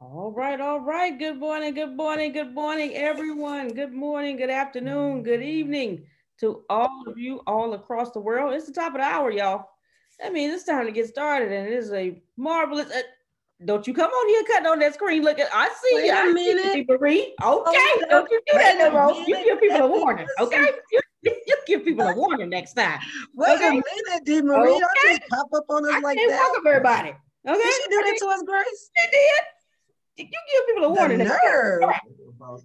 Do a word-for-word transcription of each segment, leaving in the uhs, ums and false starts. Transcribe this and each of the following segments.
All right, all right. Good morning, good morning, good morning, everyone. Good morning, good afternoon, good evening to all of you all across the world. It's the top of the hour, y'all. I mean, it's time to get started, and it is a marvelous... Uh, don't you come on here cutting on that screen. Look, at, I see Wait you. I see you, Marie. Okay, oh, don't you do that no more. You give people a warning, okay? You, you give people a warning next time. Wait okay. a minute, D. Marie. Okay. Don't just pop up on us I like that. I can't welcome everybody. Okay? Did she do that to us, Grace? She did. You give people a warning. The nerve. Right.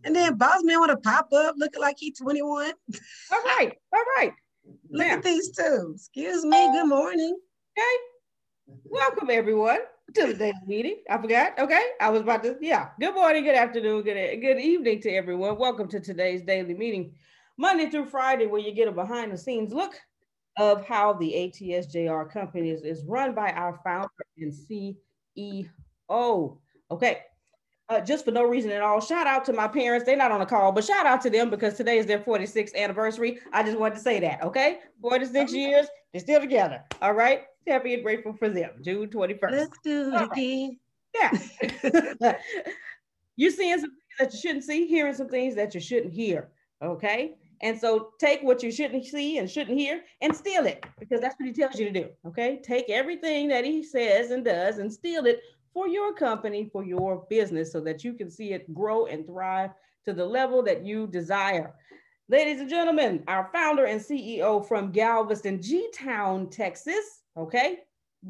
And then Bosman want to pop up looking like he's twenty-one. All right. All right. Look now. At these two. Excuse me. Good morning. Okay. Welcome, everyone, to the daily meeting. I forgot. Okay. I was about to, yeah. Good morning. Good afternoon. Good, good evening to everyone. Welcome to today's daily meeting, Monday through Friday, where you get a behind the scenes look of how the A T S J R company is, is run by our founder and C E O. Okay. Uh, just for no reason at all, shout out to my parents. They're not on the call, but shout out to them because today is their forty-sixth anniversary. I just wanted to say that, okay? forty-six years, they're still together, all right? Happy and grateful for them, June twenty-first. Let's do it again. Right. Yeah. You're seeing some things that you shouldn't see, hearing some things that you shouldn't hear, okay? And so take what you shouldn't see and shouldn't hear and steal it because that's what he tells you to do, okay? Take everything that he says and does and steal it for your company, for your business, so that you can see it grow and thrive to the level that you desire. Ladies and gentlemen, our founder and C E O from Galveston, G-Town, Texas, okay?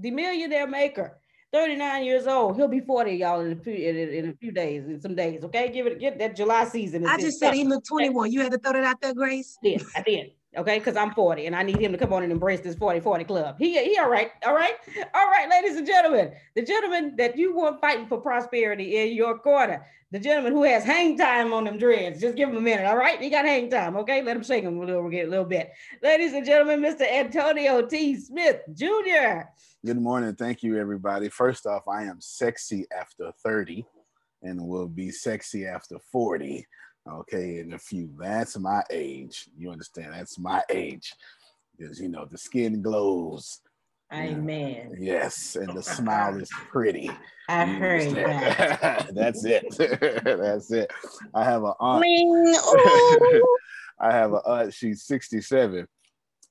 The millionaire maker, thirty-nine years old. He'll be forty, y'all, in a few, in, in a few days, in some days, okay? Give it, get that July season. I just said he looked twenty-one. You had to throw that out there, Grace? Yes, I did. Okay, because I'm forty and I need him to come on and embrace this forty forty club. He, he all right, all right, all right, ladies and gentlemen, the gentleman that you want fighting for prosperity in your corner, the gentleman who has hang time on them dreads. Just give him a minute, all right? He got hang time, okay? Let him shake him a little, a little bit. Ladies and gentlemen, Mister Antonio T. Smith, Junior Good morning. Thank you, everybody. First off, I am sexy after thirty and will be sexy after forty. okay, in a few. That's my age. You understand? That's my age. Because, you know, the skin glows. Amen. You know, yes, and the smile is pretty. I you heard understand? That. That's it. That's it. I have an aunt. I have an aunt. She's sixty-seven.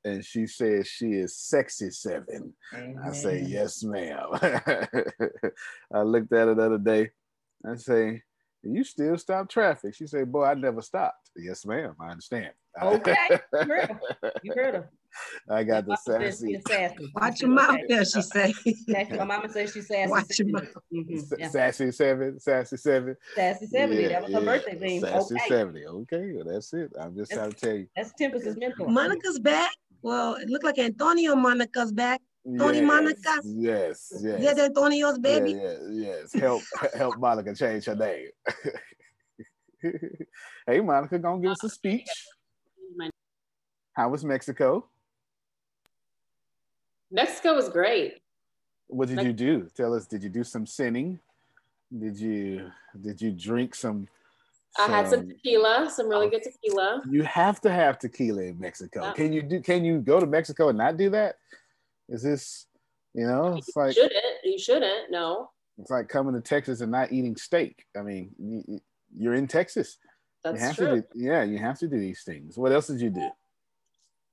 And she says she is sexy seven. Amen. I say, yes, ma'am. I looked at her the other day. I say, you still stop traffic? She said, boy, I never stopped. Yes, ma'am. I understand. Okay. You heard her. You heard her. I got the sassy. sassy. Watch your mouth there, she said. My mama says she's sassy. Watch your mouth. Mm-hmm. Yeah. Sassy seven, sassy seven. Sassy seventy. Yeah, that was yeah. her birthday theme. Sassy okay. seventy. Okay, well, that's it. I'm just that's, trying to tell you. That's Tempest's mentor. Monica's back. Well, it looked like Antonio Monica's back. Tony yes, Monica. Yes, yes. That's Antonio's baby. Yeah, yeah, yes. Help, help Monica change her name. Hey, Monica, gonna give us a speech. How was Mexico? Mexico was great. What did you do? Tell us. Did you do some sinning? Did you did you drink some? some I had some tequila, some really good tequila. You have to have tequila in Mexico. Oh. Can you do? Can you go to Mexico and not do that? Is this, you know, it's you like shouldn't you shouldn't no. It's like coming to Texas and not eating steak. I mean, you're in Texas. That's you have true. To do, yeah, you have to do these things. What else did you do?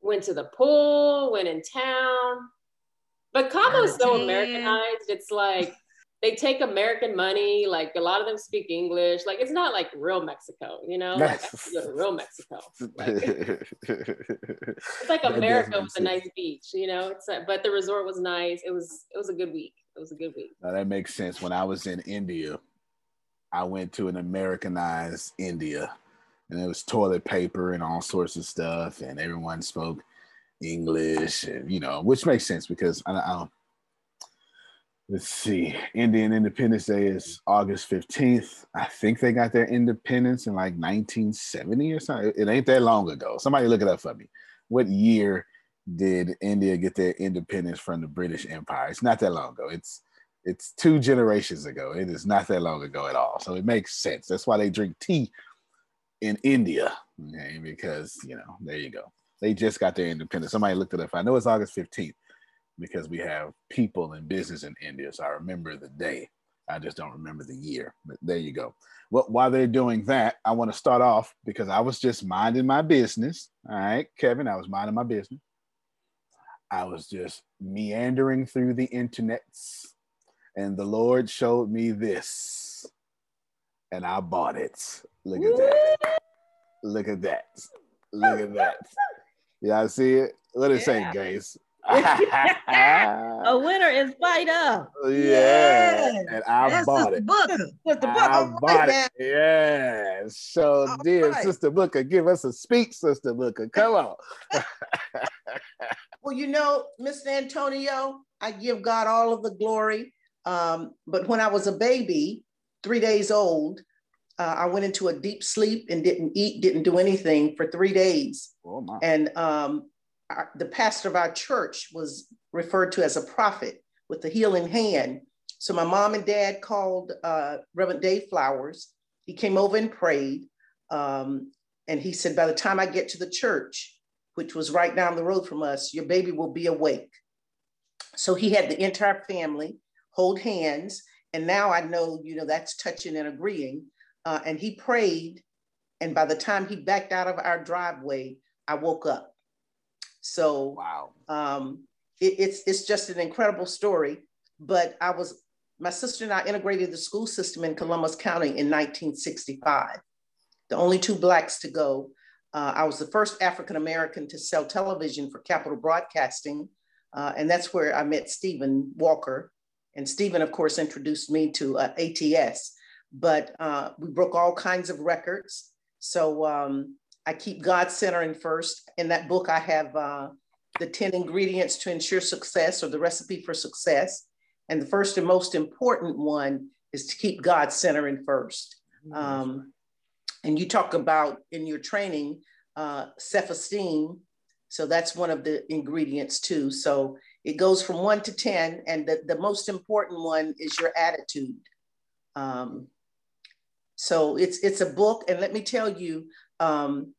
Went to the pool. Went in town. But Cabo's so Americanized. It's like they take American money. Like a lot of them speak English. Like it's not like real Mexico, you know. Like real Mexico. Like, it's like America with a nice beach, you know. It's like, but the resort was nice. It was it was a good week. It was a good week. Now that makes sense. When I was in India, I went to an Americanized India. And it was toilet paper and all sorts of stuff, and everyone spoke English, and, you know, which makes sense because I, I don't. Let's see, Indian Independence Day is August fifteenth. I think they got their independence in like nineteen seventy or something. It ain't that long ago. Somebody look it up for me. What year did India get their independence from the British Empire? It's not that long ago. It's it's two generations ago. It is not that long ago at all. So it makes sense. That's why they drink tea in India, okay, because, you know, there you go. They just got their independence. Somebody looked it up. I know it's August fifteenth because we have people and business in India. So I remember the day. I just don't remember the year, but there you go. Well, while they're doing that, I want to start off because I was just minding my business. All right, Kevin, I was minding my business. I was just meandering through the internets and the Lord showed me this and I bought it. Look at that. Look at that. Look at that. Y'all see it? What it yeah. say, Grace? A winner in spite of. Yeah. yeah. And I That's bought it. Book. Sister I Booker. bought it. Yeah. So All dear right. Sister Booker, give us a speech, Sister Booker. Come on. Well, you know, Mister Antonio, I give God all of the glory. Um, but when I was a baby, three days old, Uh, I went into a deep sleep and didn't eat, didn't do anything for three days. Oh, my. And um, our, the pastor of our church was referred to as a prophet with the healing hand. So my mom and dad called uh, Reverend Dave Flowers. He came over and prayed. Um, and he said, by the time I get to the church, which was right down the road from us, your baby will be awake. So he had the entire family hold hands. And now I know, you know, that's touching and agreeing. Uh, and he prayed, and by the time he backed out of our driveway, I woke up. So wow. um, it, it's, it's just an incredible story. But I was, my sister and I integrated the school system in Columbus County in nineteen sixty-five. The only two Blacks to go. Uh, I was the first African-American to sell television for Capitol Broadcasting. Uh, and that's where I met Stephen Walker. And Stephen, of course, introduced me to uh, A T S. But uh, we broke all kinds of records. So um, I keep God center in first. In that book, I have uh, the ten ingredients to ensure success, or the recipe for success. And the first and most important one is to keep God center in first. Um, and you talk about in your training, uh, self-esteem. So that's one of the ingredients too. So it goes from one to ten. And the, the most important one is your attitude. Um, So it's, it's a book. And let me tell you, um,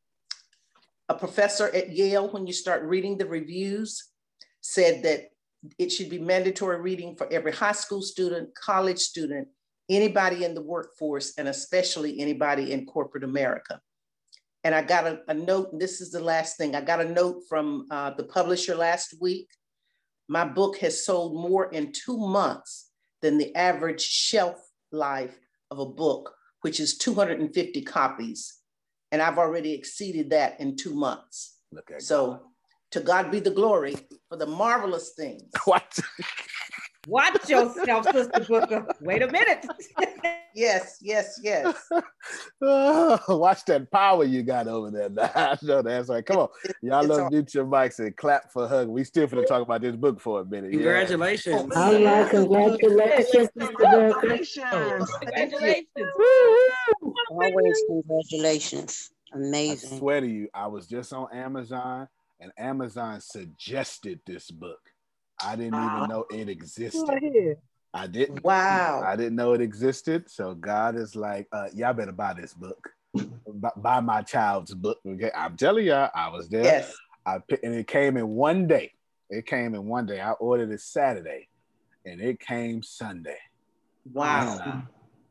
a professor at Yale, when you start reading the reviews, said that it should be mandatory reading for every high school student, college student, anybody in the workforce, and especially anybody in corporate America. And I got a, a note, and this is the last thing. I got a note from uh, the publisher last week. My book has sold more in two months than the average shelf life of a book, which is two hundred fifty copies. And I've already exceeded that in two months. Okay. So to God be the glory for the marvelous things. What? Watch yourself, Sister Booker. Wait a minute. Yes, yes, yes. Oh, watch that power you got over there. I know that's right. Come on. Y'all love mute your mics and clap for her. We still finna talk about this book for a minute. Congratulations. Yeah. All right, congratulations, Sister Booker. Congratulations. Congratulations. Always congratulations. Amazing. I swear to you, I was just on Amazon and Amazon suggested this book. I didn't wow. even know it existed. I didn't. Wow. I didn't know it existed. So God is like, uh, y'all better buy this book. Buy my child's book. Okay, I'm telling y'all, I was there. Yes. I and it came in one day. It came in one day. I ordered it Saturday, and it came Sunday. Wow. wow.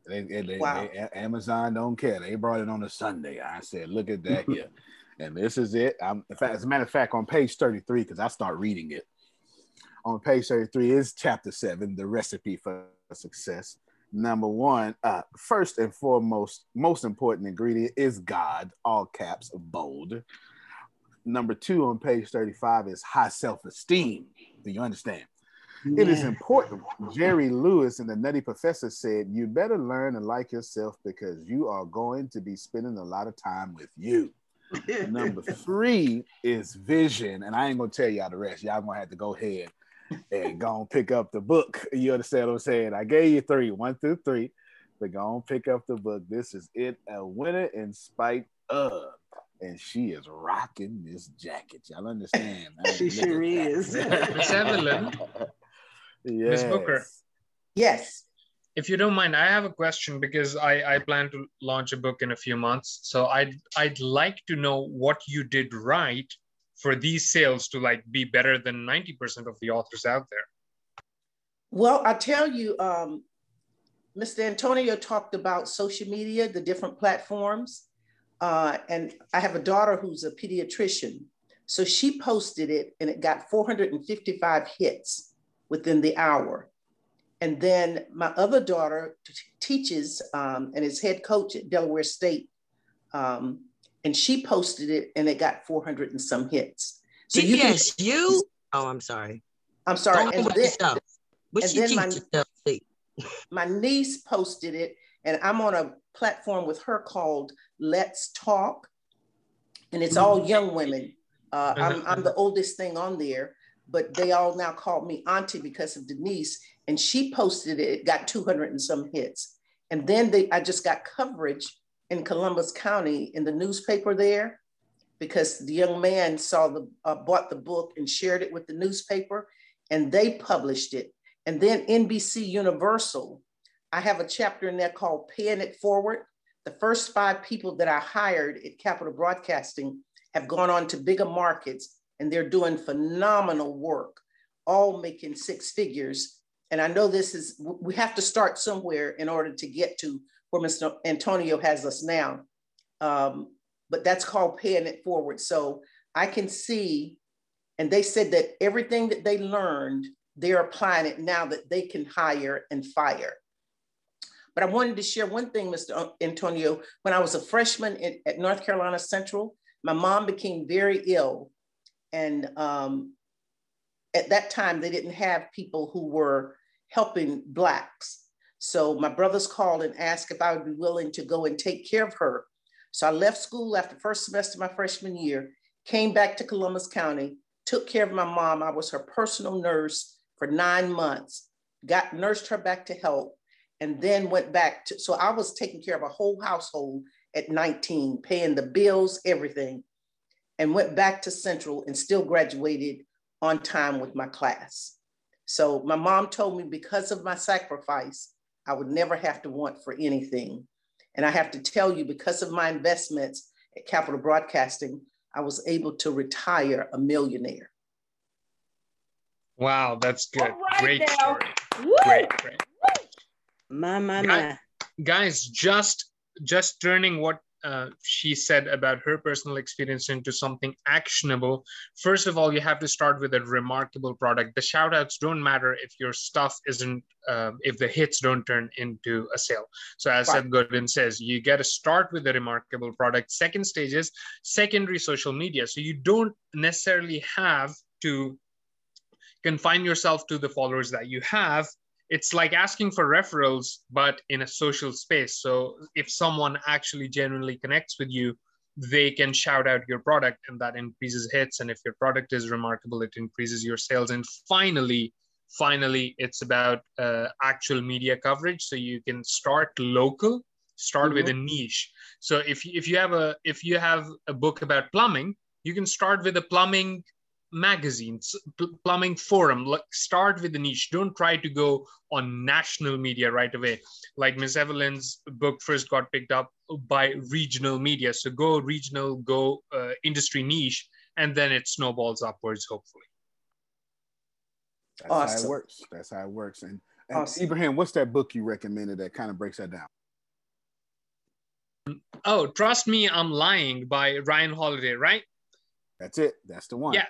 They, they, they, wow. They, Amazon don't care. They brought it on a Sunday. I said, look at that here, and this is it. I'm, in fact, as a matter of fact, on page thirty-three, because I start reading it. On page thirty-three is chapter seven, the recipe for success. Number one, uh, first and foremost, most important ingredient is God, all caps, bold. Number two on page thirty-five is high self-esteem. Do you understand? Yeah. It is important. Jerry Lewis and the Nutty Professor said, you better learn and like yourself because you are going to be spending a lot of time with you. Number three is vision. And I ain't gonna tell y'all the rest. Y'all gonna have to go ahead and go and pick up the book. You understand what I'm saying? I gave you three, one through three, but go and pick up the book. This is it, A Winner in Spite of. And she is rocking this jacket. Y'all understand? She sure is. Miss Evelyn, Miss Booker. Yes. If you don't mind, I have a question because I, I plan to launch a book in a few months. So I'd, I'd like to know what you did right for these sales to like be better than ninety percent of the authors out there? Well, I tell you, um, Mister Antonio talked about social media, the different platforms. Uh, and I have a daughter who's a pediatrician. So she posted it and it got four hundred fifty-five hits within the hour. And then my other daughter teaches um, and is head coach at Delaware State. Um, And she posted it and it got four hundred and some hits. So you yes, can, you. Oh, I'm sorry. I'm sorry. Don't and then, yourself. And she then my, yourself, my niece posted it and I'm on a platform with her called Let's Talk. And it's all young women. Uh, I'm, I'm the oldest thing on there, but they all now call me auntie because of Denise. And she posted it, it got two hundred and some hits. And then they, I just got coverage in Columbus County in the newspaper there because the young man saw the uh, bought the book and shared it with the newspaper and they published it. And then N B C Universal, I have a chapter in there called Paying It Forward. The first five people that I hired at Capitol Broadcasting have gone on to bigger markets and they're doing phenomenal work, all making six figures. And I know this is, we have to start somewhere in order to get to where Mister Antonio has us now, um, but that's called Paying It Forward. So I can see, and they said that everything that they learned, they're applying it now that they can hire and fire. But I wanted to share one thing, Mister Antonio. When I was a freshman in, at North Carolina Central, my mom became very ill. And um, at that time, they didn't have people who were helping Blacks. So my brothers called and asked if I would be willing to go and take care of her. So I left school after first semester of my freshman year, came back to Columbus County, took care of my mom. I was her personal nurse for nine months, got nursed her back to health, and then went back to, so I was taking care of a whole household at nineteen, paying the bills, everything, and went back to Central and still graduated on time with my class. So my mom told me because of my sacrifice, I would never have to want for anything. And I have to tell you, because of my investments at Capitol Broadcasting, I was able to retire a millionaire. Wow, that's good. Right, great now. Story. Woo! Great, great. Woo! My, my, my. Guys, just, just turning what uh, she said about her personal experience into something actionable. First of all, you have to start with a remarkable product. The shout outs don't matter if your stuff isn't, uh, if the hits don't turn into a sale. So as right. Seth Godin says, you got to start with a remarkable product. Second stage is secondary social media. So you don't necessarily have to confine yourself to the followers that you have. It's like asking for referrals, but in a social space. So if someone actually genuinely connects with you, they can shout out your product, and that increases hits. And if your product is remarkable, it increases your sales. And finally, finally, it's about uh, actual media coverage. So you can start local, start mm-hmm. with a niche. So if, if you have a, if you have a book about plumbing, you can start with a plumbing magazines, plumbing forum. Look, start with the niche. Don't try to go on national media right away. Like Miss Evelyn's book first got picked up by regional media. So go regional, go uh, industry niche, and then it snowballs upwards, hopefully. That's awesome. How it works. That's how it works. And, and awesome. Ibrahim, what's that book you recommended that kind of breaks that down? Oh, Trust Me, I'm Lying by Ryan Holiday, right? That's it. That's the one. Yeah.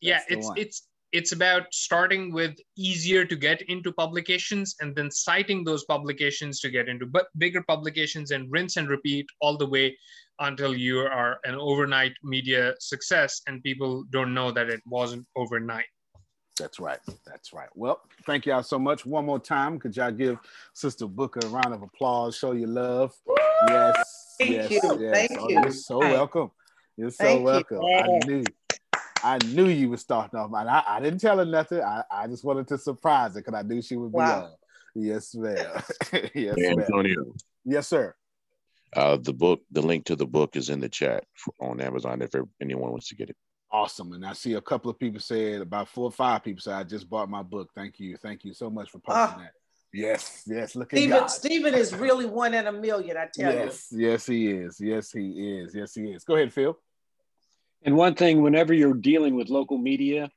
Yeah, it's it's it's about starting with easier to get into publications and then citing those publications to get into but bigger publications, and rinse and repeat all the way until you are an overnight media success and people don't know that it wasn't overnight. That's right. That's right. Well, thank y'all so much. One more time, could y'all give Sister Booker a round of applause, show your love. Woo! Yes. Thank yes, you. Yes. Thank oh, you. You're so Hi. welcome. You're so thank welcome. You. I knew. I knew you were starting off, and I, I didn't tell her nothing. I, I just wanted to surprise her because I knew she would be wow. on. Yes, ma'am. Yes, ma'am. Antonio. Yes, sir. Uh, the book, the link to the book is in the chat for, on Amazon if anyone wants to get it. Awesome. And I see a couple of people said, about four or five people said, I just bought my book. Thank you. Thank you so much for posting uh, that. Yes, yes. Look at Stephen, Stephen is really one in a million, I tell yes, you. Yes, yes, he is. Yes, he is. Yes, he is. Go ahead, Phil. And one thing, whenever you're dealing with local media,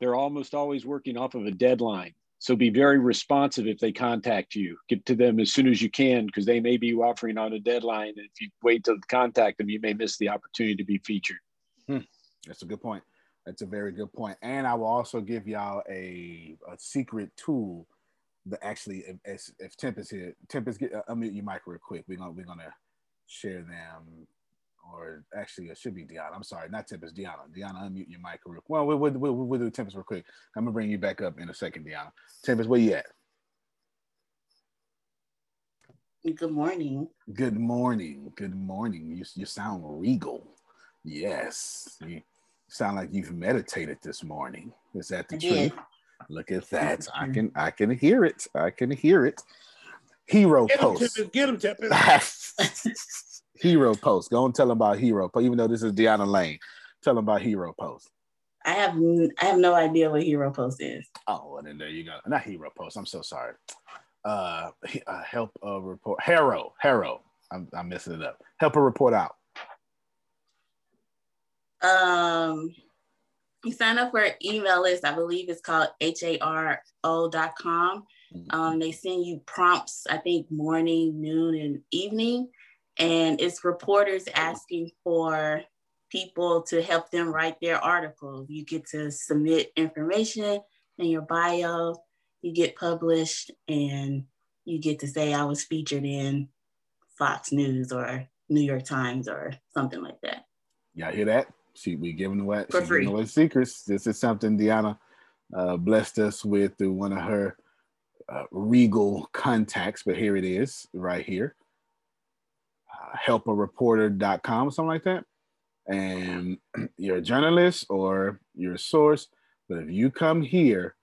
they're almost always working off of a deadline. So be very responsive if they contact you. Get to them as soon as you can, because they may be offering on a deadline. And if you wait to contact them, you may miss the opportunity to be featured. Hmm. That's a good point. That's a very good point. And I will also give y'all a, a secret tool that actually, if, if Tempest here, Tempest, get, uh, unmute your mic real quick. We're gonna, we're gonna share them. Or actually, it should be Deanna. I'm sorry, not Tempest, Deanna. Deanna, unmute your mic real quick. Well, we'll, we'll, we'll do Tempest real quick. I'm going to bring you back up in a second, Deanna. Tempest, where you at? Good morning. Good morning. Good morning. You, you sound regal. Yes. You sound like you've meditated this morning. Is that the I truth? Did. Look at that. I can I can hear it. I can hear it. Hero get post. Him, get him, Tempest. Hero post. Go and tell them about Hero post. Even though this is Deanna Lane, tell them about Hero post. I have I have no idea what Hero post is. Oh, and then there you go. Not Hero post. I'm so sorry. Uh, uh help a report. Haro. Haro. I'm I'm messing it up. Help a report out. Um, you sign up for an email list. I believe it's called H A R O dot com. Mm-hmm. Um, they send you prompts. I think morning, noon, and evening. And it's reporters asking for people to help them write their article. You get to submit information in your bio, you get published, and you get to say, I was featured in Fox News or New York Times or something like that. Y'all hear that? She, we giving away, For free. giving away secrets. This is something Deanna uh, blessed us with through one of her uh, regal contacts, but here it is right here. Uh, help a reporter dot com, something like that. And you're a journalist or you're a source, but if you come here,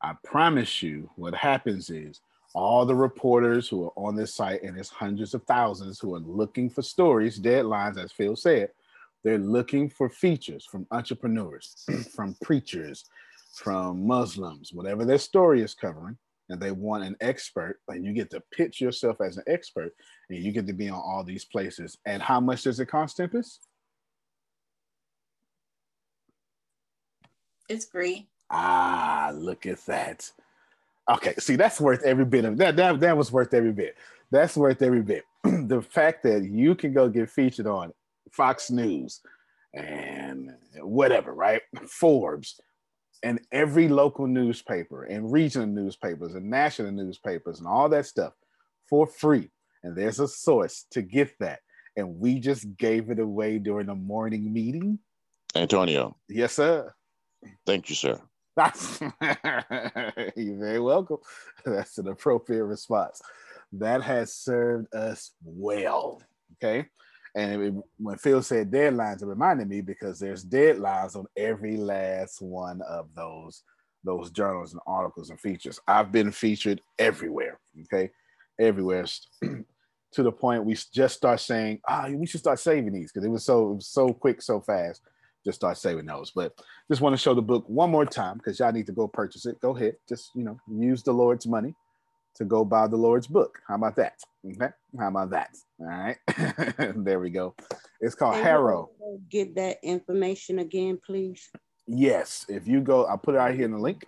I promise you what happens is all the reporters who are on this site, and it's hundreds of thousands who are looking for stories, deadlines, as Phil said, they're looking for features from entrepreneurs, from preachers, from Muslims, whatever their story is covering, and they want an expert, and you get to pitch yourself as an expert, and you get to be on all these places. And how much does it cost, Tempest? It's free. Ah, look at that. Okay, see, that's worth every bit of that. That, that was worth every bit. That's worth every bit. The fact that you can go get featured on Fox News and whatever, right? Forbes and every local newspaper and regional newspapers and national newspapers and all that stuff for free. And there's a source to get that. And we just gave it away during a morning meeting. Antonio. Yes, sir. Thank you, sir. You're very welcome. That's an appropriate response. That has served us well. Okay. And it, when Phil said deadlines, it reminded me, because there's deadlines on every last one of those, those journals and articles and features. I've been featured everywhere. Okay. Everywhere. To the point we just start saying, ah, oh, we should start saving these, because it was so, it was so quick, so fast. Just start saving those. But just want to show the book one more time, because y'all need to go purchase it. Go ahead. Just, you know, use the Lord's money to go buy the Lord's book. How about that? Okay. How about that? All right. There we go. It's called HARO. Get that information again, please. Yes. If you go, I'll put it out here in the link.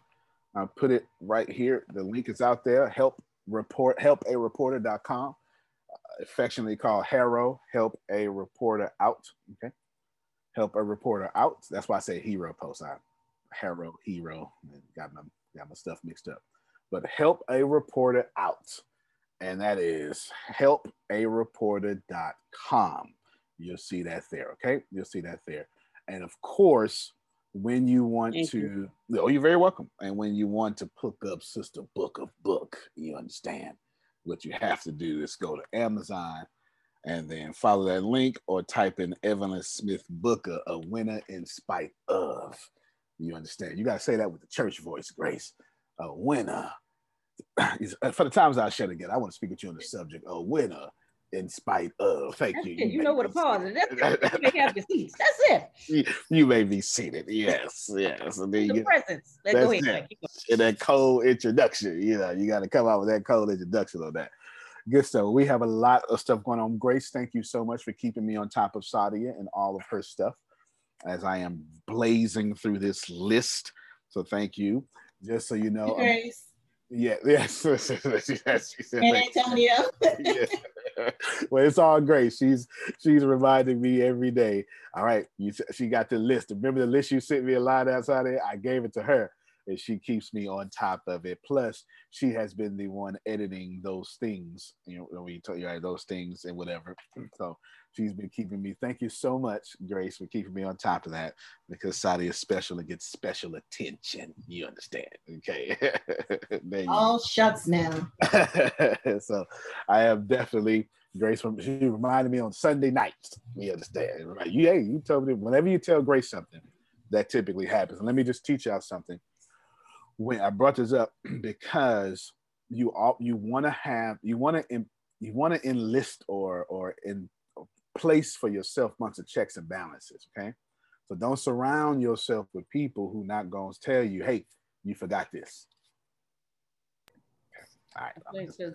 I'll put it right here. The link is out there. Help report, help a reporter dot com. Uh, affectionately called HARO, Help a Reporter Out. Okay. Help a Reporter Out. That's why I say hero post. I HARO, hero. Got my, got my stuff mixed up. But Help a Reporter Out. And that is help a reporter dot com. You'll see that there, okay? You'll see that there. And of course, when you want Thank to, you. oh, you're very welcome. And when you want to hook up Sister Book of Book, you understand, what you have to do is go to Amazon and then follow that link, or type in Evelyn Smith Booker, A Winner in Spite Of. You understand? You got to say that with the church voice, Grace. A winner. For the times I share again, I want to speak with you on the subject. A winner in spite of. Thank That's you. You, you know what a pause is. That's it. You have your seats. That's it. You, you may be seated. Yes, yes. And then the you, presence. Let's go ahead. And that cold introduction. You know, you got to come out with that cold introduction on that. Good stuff. We have a lot of stuff going on. Grace, thank you so much for keeping me on top of Sadia and all of her stuff as I am blazing through this list. So thank you. Just so you know, Grace. Um, yeah, yes, yes, she said, and Antonio. Yes. Well, it's all Grace. She's she's reminding me every day. All right, you, she got the list. Remember the list you sent me a line outside there? I gave it to her, and she keeps me on top of it. Plus, she has been the one editing those things. You know, we told you right, those things and whatever. So she's been keeping me. Thank you so much, Grace, for keeping me on top of that, because Sadia is special and gets special attention. You understand? Okay. All shuts now. So I am definitely, Grace, she reminded me on Sunday nights. You understand? Right? You, hey, you told me, whenever you tell Grace something, that typically happens. And let me just teach y'all something. When I brought this up, because you all, you want to have, you want to, you want to enlist or, or in, place for yourself bunch of checks and balances, okay? So don't surround yourself with people who not going to tell you, hey, you forgot this. All right. I'm just, I'm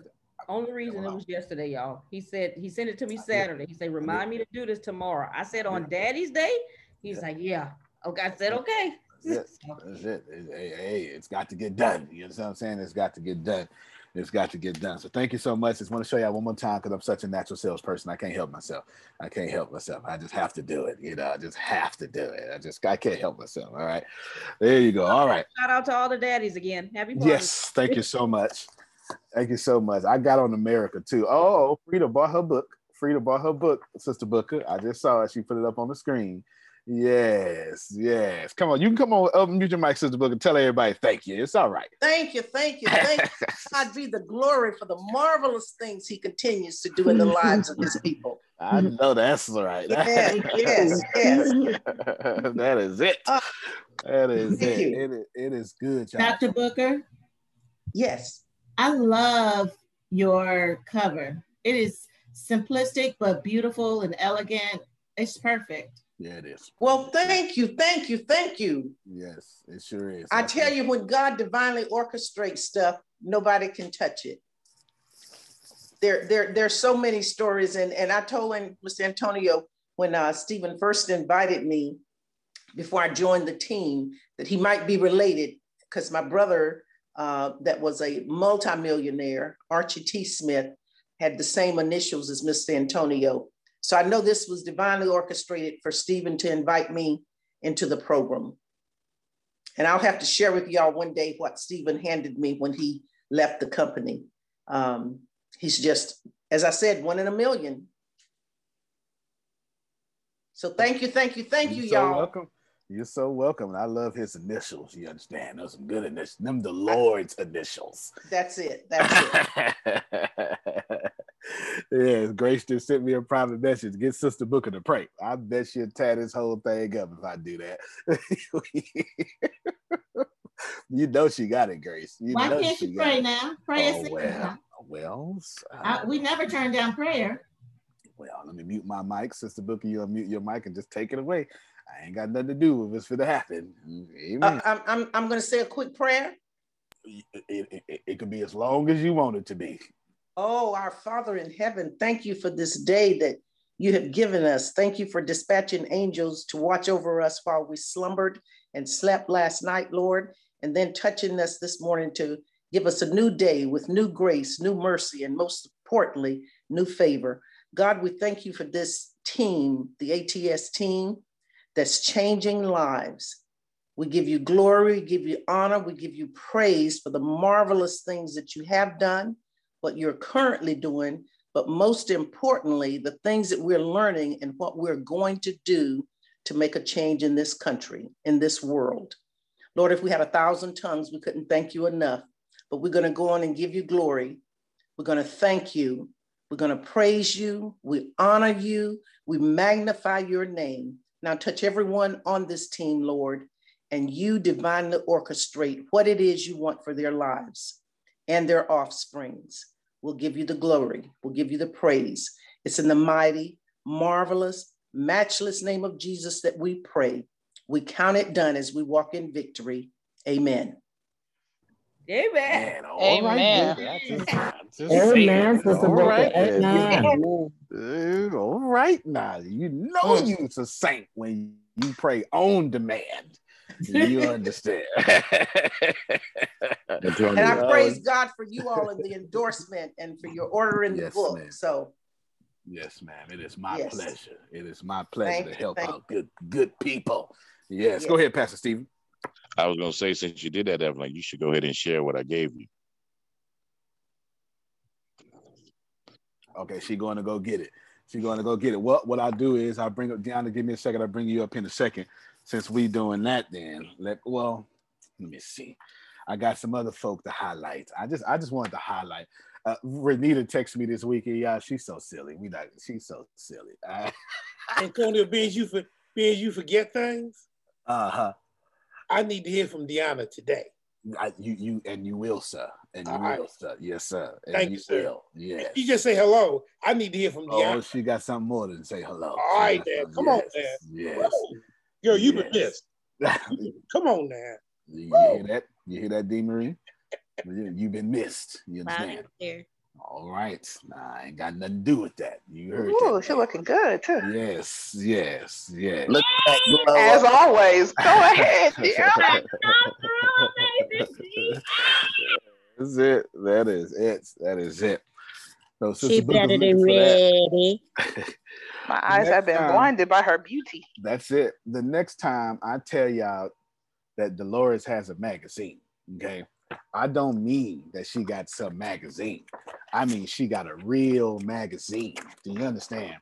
only reason it was yesterday, y'all. He said, he sent it to me Saturday. He said, remind me to do this tomorrow. I said, on yeah. Daddy's Day? He's yeah. like, yeah. Okay, I said, okay. That's it. That's it. Hey, hey, it's got to get done. You know what I'm saying? It's got to get done. It's got to get done. So thank you so much. Just want to show you one more time, because I'm such a natural salesperson. I can't help myself. I can't help myself. I just have to do it. You know, I just have to do it. I just, I can't help myself. All right. There you go. All right. Shout out to all the daddies again. Happy party. Yes. Thank you so much. Thank you so much. I got on America too. Oh, Frida bought her book. Frida bought her book, Sister Booker. I just saw it. She put it up on the screen. Yes, yes. Come on, you can come on, unmute your mic, Sister Book, and tell everybody thank you. It's all right. Thank you, thank you, thank you. God be the glory for the marvelous things He continues to do in the lives of His people. I know that's right. Yes, yes, yes. That is it. That is it. It is, it is good, y'all. Doctor Booker? Yes. I love your cover. It is simplistic, but beautiful and elegant. It's perfect. Yeah, it is. Well, thank you, thank you, thank you. Yes, it sure is. I tell you, when God divinely orchestrates stuff, nobody can touch it. There, there, there's so many stories, and and I told Mister Antonio when uh, Stephen first invited me, before I joined the team, that he might be related, because my brother, uh, that was a multimillionaire, Archie T. Smith, had the same initials as Mister Antonio. So I know this was divinely orchestrated for Stephen to invite me into the program. And I'll have to share with y'all one day what Stephen handed me when he left the company. Um, he's just, as I said, one in a million. So thank you, thank you, thank you, y'all. You're so welcome. You're so welcome. I love his initials. You understand? Those are some good initials. Them the Lord's initials. That's it. That's it. Yes, Grace just sent me a private message. Get Sister Booker to pray. I bet she'll tear this whole thing up if I do that. You know she got it, Grace. You Why know can't she you pray now? Pray oh, well, now. Well, uh, I, we never turn down prayer. Well, let me mute my mic. Sister Booker, you unmute your mic and just take it away. I ain't got nothing to do with it's for to happen. Amen. Uh, I'm, I'm, I'm going to say a quick prayer. It, it, it, it could be as long as you want it to be. Oh, our Father in heaven, thank you for this day that you have given us. Thank you for dispatching angels to watch over us while we slumbered and slept last night, Lord, and then touching us this morning to give us a new day with new grace, new mercy, and most importantly, new favor. God, we thank you for this team, the A T S team that's changing lives. We give you glory, we give you honor, we give you praise for the marvelous things that you have done, what you're currently doing, but most importantly, the things that we're learning and what we're going to do to make a change in this country, in this world. Lord, if we had a thousand tongues, we couldn't thank you enough, but we're gonna go on and give you glory. We're gonna thank you. We're going to praise you. We honor you. We magnify your name. Now touch everyone on this team, Lord, and you divinely orchestrate what it is you want for their lives and their offsprings. We'll give you the glory. We'll give you the praise. It's in the mighty, marvelous, matchless name of Jesus that we pray. We count it done as we walk in victory. Amen. Amen. Man, amen. Right, just, just amen. All right. Amen. All right now. You know you're a saint when you pray on demand. You understand. And I praise God for you all and the endorsement and for your order in the yes, book. So yes, ma'am. It is my yes. pleasure. It is my pleasure thank to help you, out you. good good people. Yes. yes. Go ahead, Pastor Stephen. I was going to say, since you did that, Evelyn, you should go ahead and share what I gave you. Okay, she's going to go get it. She's going to go get it. What what I do is I bring up Deanna, give me a second. I'll bring you up in a second. Since we doing that, then let well, let me see. I got some other folk to highlight. I just I just wanted to highlight. Uh, Renita texted me this week, and yeah, she's so silly. We like she's so silly. I... Antonio, being you for being you forget things. Uh huh. I need to hear from Deanna today. I, you, you, and you will, sir. And you right. will, sir. Yes, sir. And Thank you, sir. Will. Yes. You just say hello. I need to hear from Deanna. Oh, she got something more than say hello. All right, Dad. Come yes. on, Dad. Yes. Yo, you yes. been missed. Come on, Dad. You Whoa. hear that? You hear that, D. Marie? You've been missed. You understand? Right All right. Nah, I ain't got nothing to do with that. You heard Ooh, that. She's looking good, too. Yes, yes, yes. Look at that glow As up. always, go ahead. That's it. That is it. That is it. So, she better than ready. My eyes have been time, blinded by her beauty. That's it. The next time I tell y'all that Dolores has a magazine, okay? I don't mean that she got some magazine. I mean, she got a real magazine. Do you understand?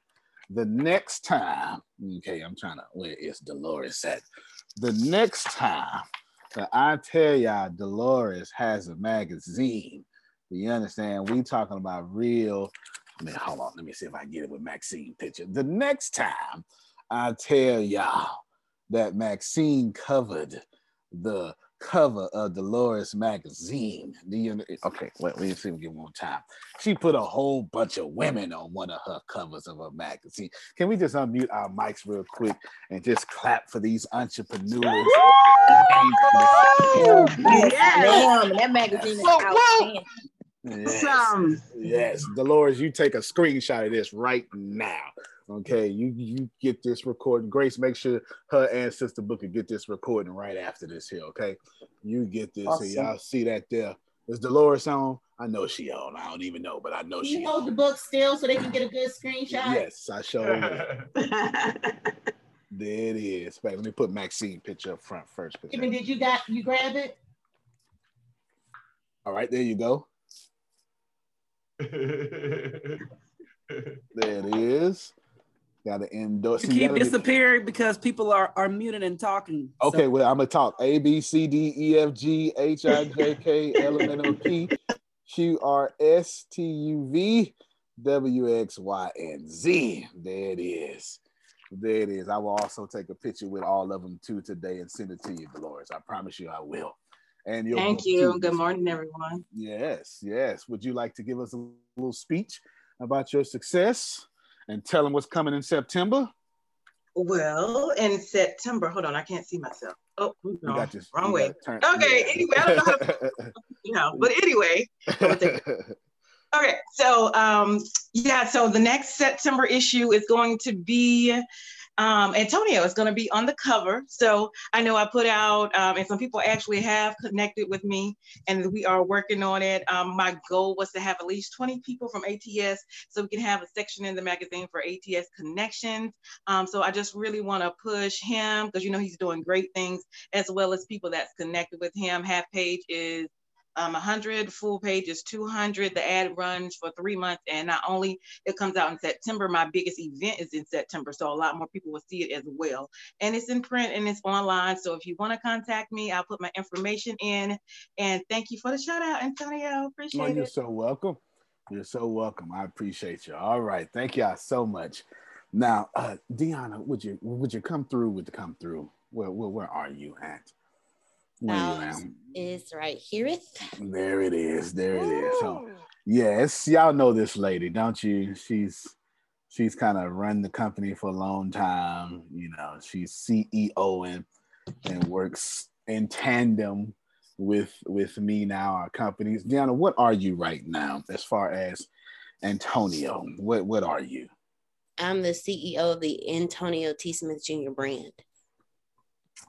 The next time, okay, I'm trying to, where is Dolores at? The next time that I tell y'all Dolores has a magazine, do you understand? We talking about real, I mean, hold on, let me see if I can get it with Maxine picture. The next time I tell y'all that Maxine covered the cover of Delaware Magazine. Do you okay? Wait, we see if we get more time. She put a whole bunch of women on one of her covers of her magazine. Can we just unmute our mics real quick and just clap for these entrepreneurs? Yes. That magazine is outstanding. Yes. Um, yes, Dolores, you take a screenshot of this right now. Okay, you you get this recording. Grace, make sure her and Sister Booker get this recording right after this here. Okay, you get this. Awesome. So y'all see that there? Is Dolores on? I know she on. I don't even know, but I know she. You hold the book still so they can get a good screenshot. Yes, I sure will. There it is. Wait, let me put Maxine's picture up front first. Jimmy, did you got you grab it? All right, there you go. There it is. Gotta endorse. You keep disappearing because people are, are muted and talking. Okay, so. Well, I'm gonna talk A, B, C, D, E, F, G, H, I, J, K, L, M, N, O, P, Q, R, S, T, U, V, W, X, Y, and Z. There it is. There it is. I will also take a picture with all of them too today and send it to you, Dolores. I promise you I will. And thank you. Too. Good morning, everyone. Yes, yes. Would you like to give us a little speech about your success and tell them what's coming in September? Well, in September, hold on, I can't see myself. Oh, no, got this, wrong way. Okay, yeah. Anyway, I don't know how to, you know, but anyway. Okay, so um, yeah, so the next September issue is going to be Um, Antonio is going to be on the cover. So I know I put out, um, and some people actually have connected with me and we are working on it. Um, my goal was to have at least twenty people from A T S so we can have a section in the magazine for A T S connections. Um, so I just really want to push him because, you know, he's doing great things as well as people that's connected with him. Half page is Um, one hundred, full page is two hundred. The ad runs for three months. And not only it comes out in September, my biggest event is in September. So a lot more people will see it as well. And it's in print and it's online. So if you want to contact me, I'll put my information in. And thank you for the shout out, Antonio. Appreciate well, it. You're so welcome. You're so welcome. I appreciate you. All right. Thank y'all so much. Now, uh, Deanna, would you would you come through with the come through? Where, where, where are you at? Is right here. There it is. There it Ooh. Is. So, yes, y'all know this lady, don't you? She's she's kind of run the company for a long time. You know, she's C E O and and works in tandem with with me now. Our companies. Deanna, what are you right now as far as Antonio? What what are you? I'm the C E O of the Antonio T. Smith Junior brand.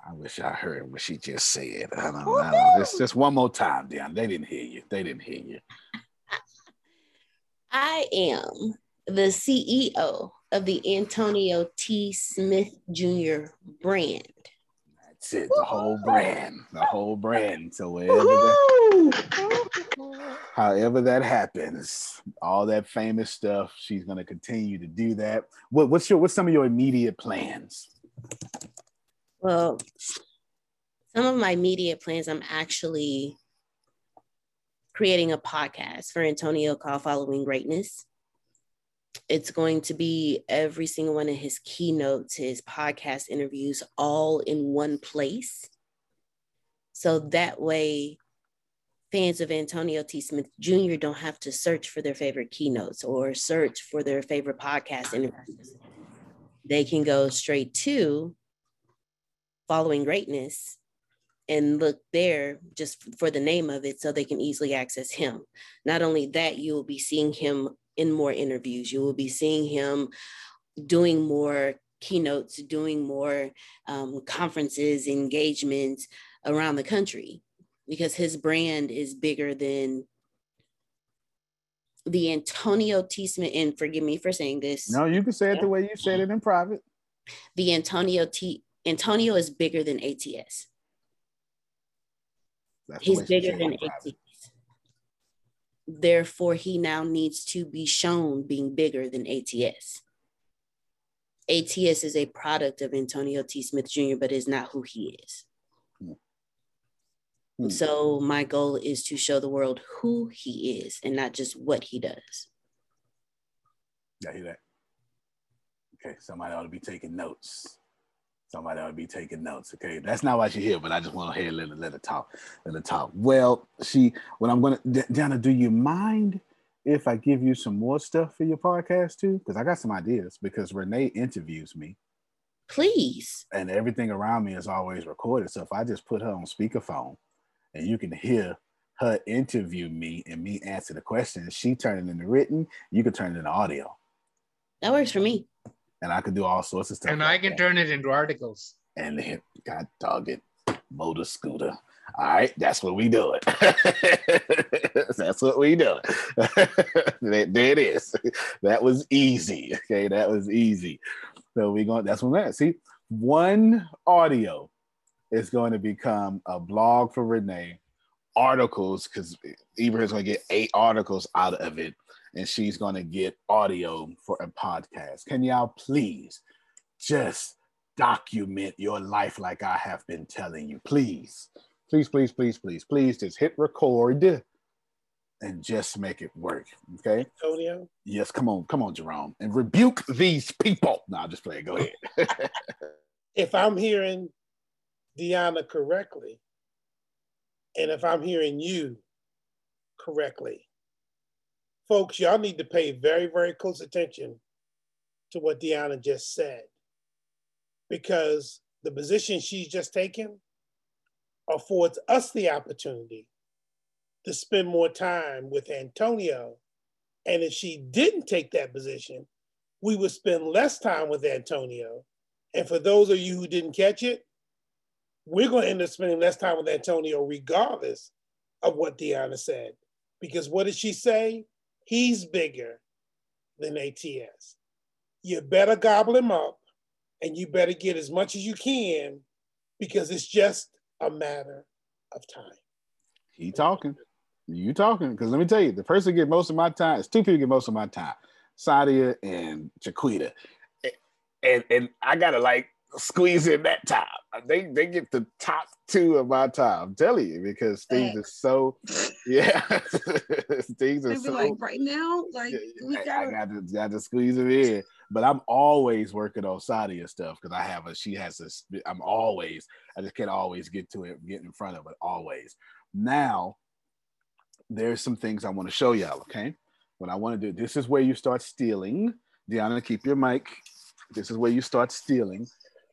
I wish I heard what she just said. I don't know. Just, just one more time, Deanna. They didn't hear you. They didn't hear you. I am the C E O of the Antonio T. Smith Junior brand. That's it. The whole brand. The whole brand. So wherever that, however that happens, all that famous stuff, she's going to continue to do that. What, what's your? What's some of your immediate plans? Well, some of my immediate plans, I'm actually creating a podcast for Antonio called Following Greatness. It's going to be every single one of his keynotes, his podcast interviews, all in one place. So that way, fans of Antonio T. Smith Junior don't have to search for their favorite keynotes or search for their favorite podcast interviews. They can go straight to Following Greatness and look there just for the name of it so they can easily access him. Not only that, you will be seeing him in more interviews. You will be seeing him doing more keynotes, doing more um, conferences, engagements around the country because his brand is bigger than the Antonio T. Smith. And forgive me for saying this. No, you can say it the way you said it in private. The Antonio T. Antonio is bigger than A T S. That's He's bigger than A T S. Therefore, he now needs to be shown being bigger than A T S. A T S is a product of Antonio T. Smith Junior, but is not who he is. Hmm. Hmm. So my goal is to show the world who he is and not just what he does. I hear that. Okay, somebody ought to be taking notes. Somebody ought to be taking notes, okay? That's not why she's here, but I just want to hear, let her, let her talk, let her talk. Well, she, what I'm going to, Donna, do you mind if I give you some more stuff for your podcast too? Because I got some ideas, because Renee interviews me. Please. And everything around me is always recorded. So if I just put her on speakerphone and you can hear her interview me and me answer the questions, she turned it into written, you can turn it into audio. That works for me. And I could do all sorts of stuff. And like I can that. turn it into articles. And then, God dog it, motor scooter. All right, that's what we do it. That's what we do it. There it is. That was easy. Okay, that was easy. So we going. That's what we're at. See, one audio is going to become a blog for Renee, articles, because Ibrahim's going to get eight articles out of it. And she's going to get audio for a podcast. Can y'all please just document your life like I have been telling you? Please, please, please, please, please, please just hit record and just make it work, okay? Antonio? Yes, come on, come on, Jerome. And rebuke these people. No, I'll just play it. Go ahead. If I'm hearing Deanna correctly, and if I'm hearing you correctly, folks, y'all need to pay very, very close attention to what Deanna just said, because the position she's just taken affords us the opportunity to spend more time with Antonio. And if she didn't take that position, we would spend less time with Antonio. And for those of you who didn't catch it, we're going to end up spending less time with Antonio regardless of what Deanna said. Because what did she say? He's bigger than A T S. You better gobble him up and you better get as much as you can, because it's just a matter of time. He talking, you talking, because let me tell you, the person get most of my time, it's two people get most of my time, Sadia and Chiquita. And, and, and I gotta like squeeze in that time. They they get the top two of my time, I'm telling you, because things are so, yeah, things are so. Like right now, like we gotta, I got to, got to squeeze it in. But I'm always working on Sadia stuff, because I have a, she has a, I'm always, I just can't always get to it, get in front of it, always. Now, there's some things I want to show y'all, okay? What I want to do, this is where you start stealing. Deanna, keep your mic. This is where you start stealing.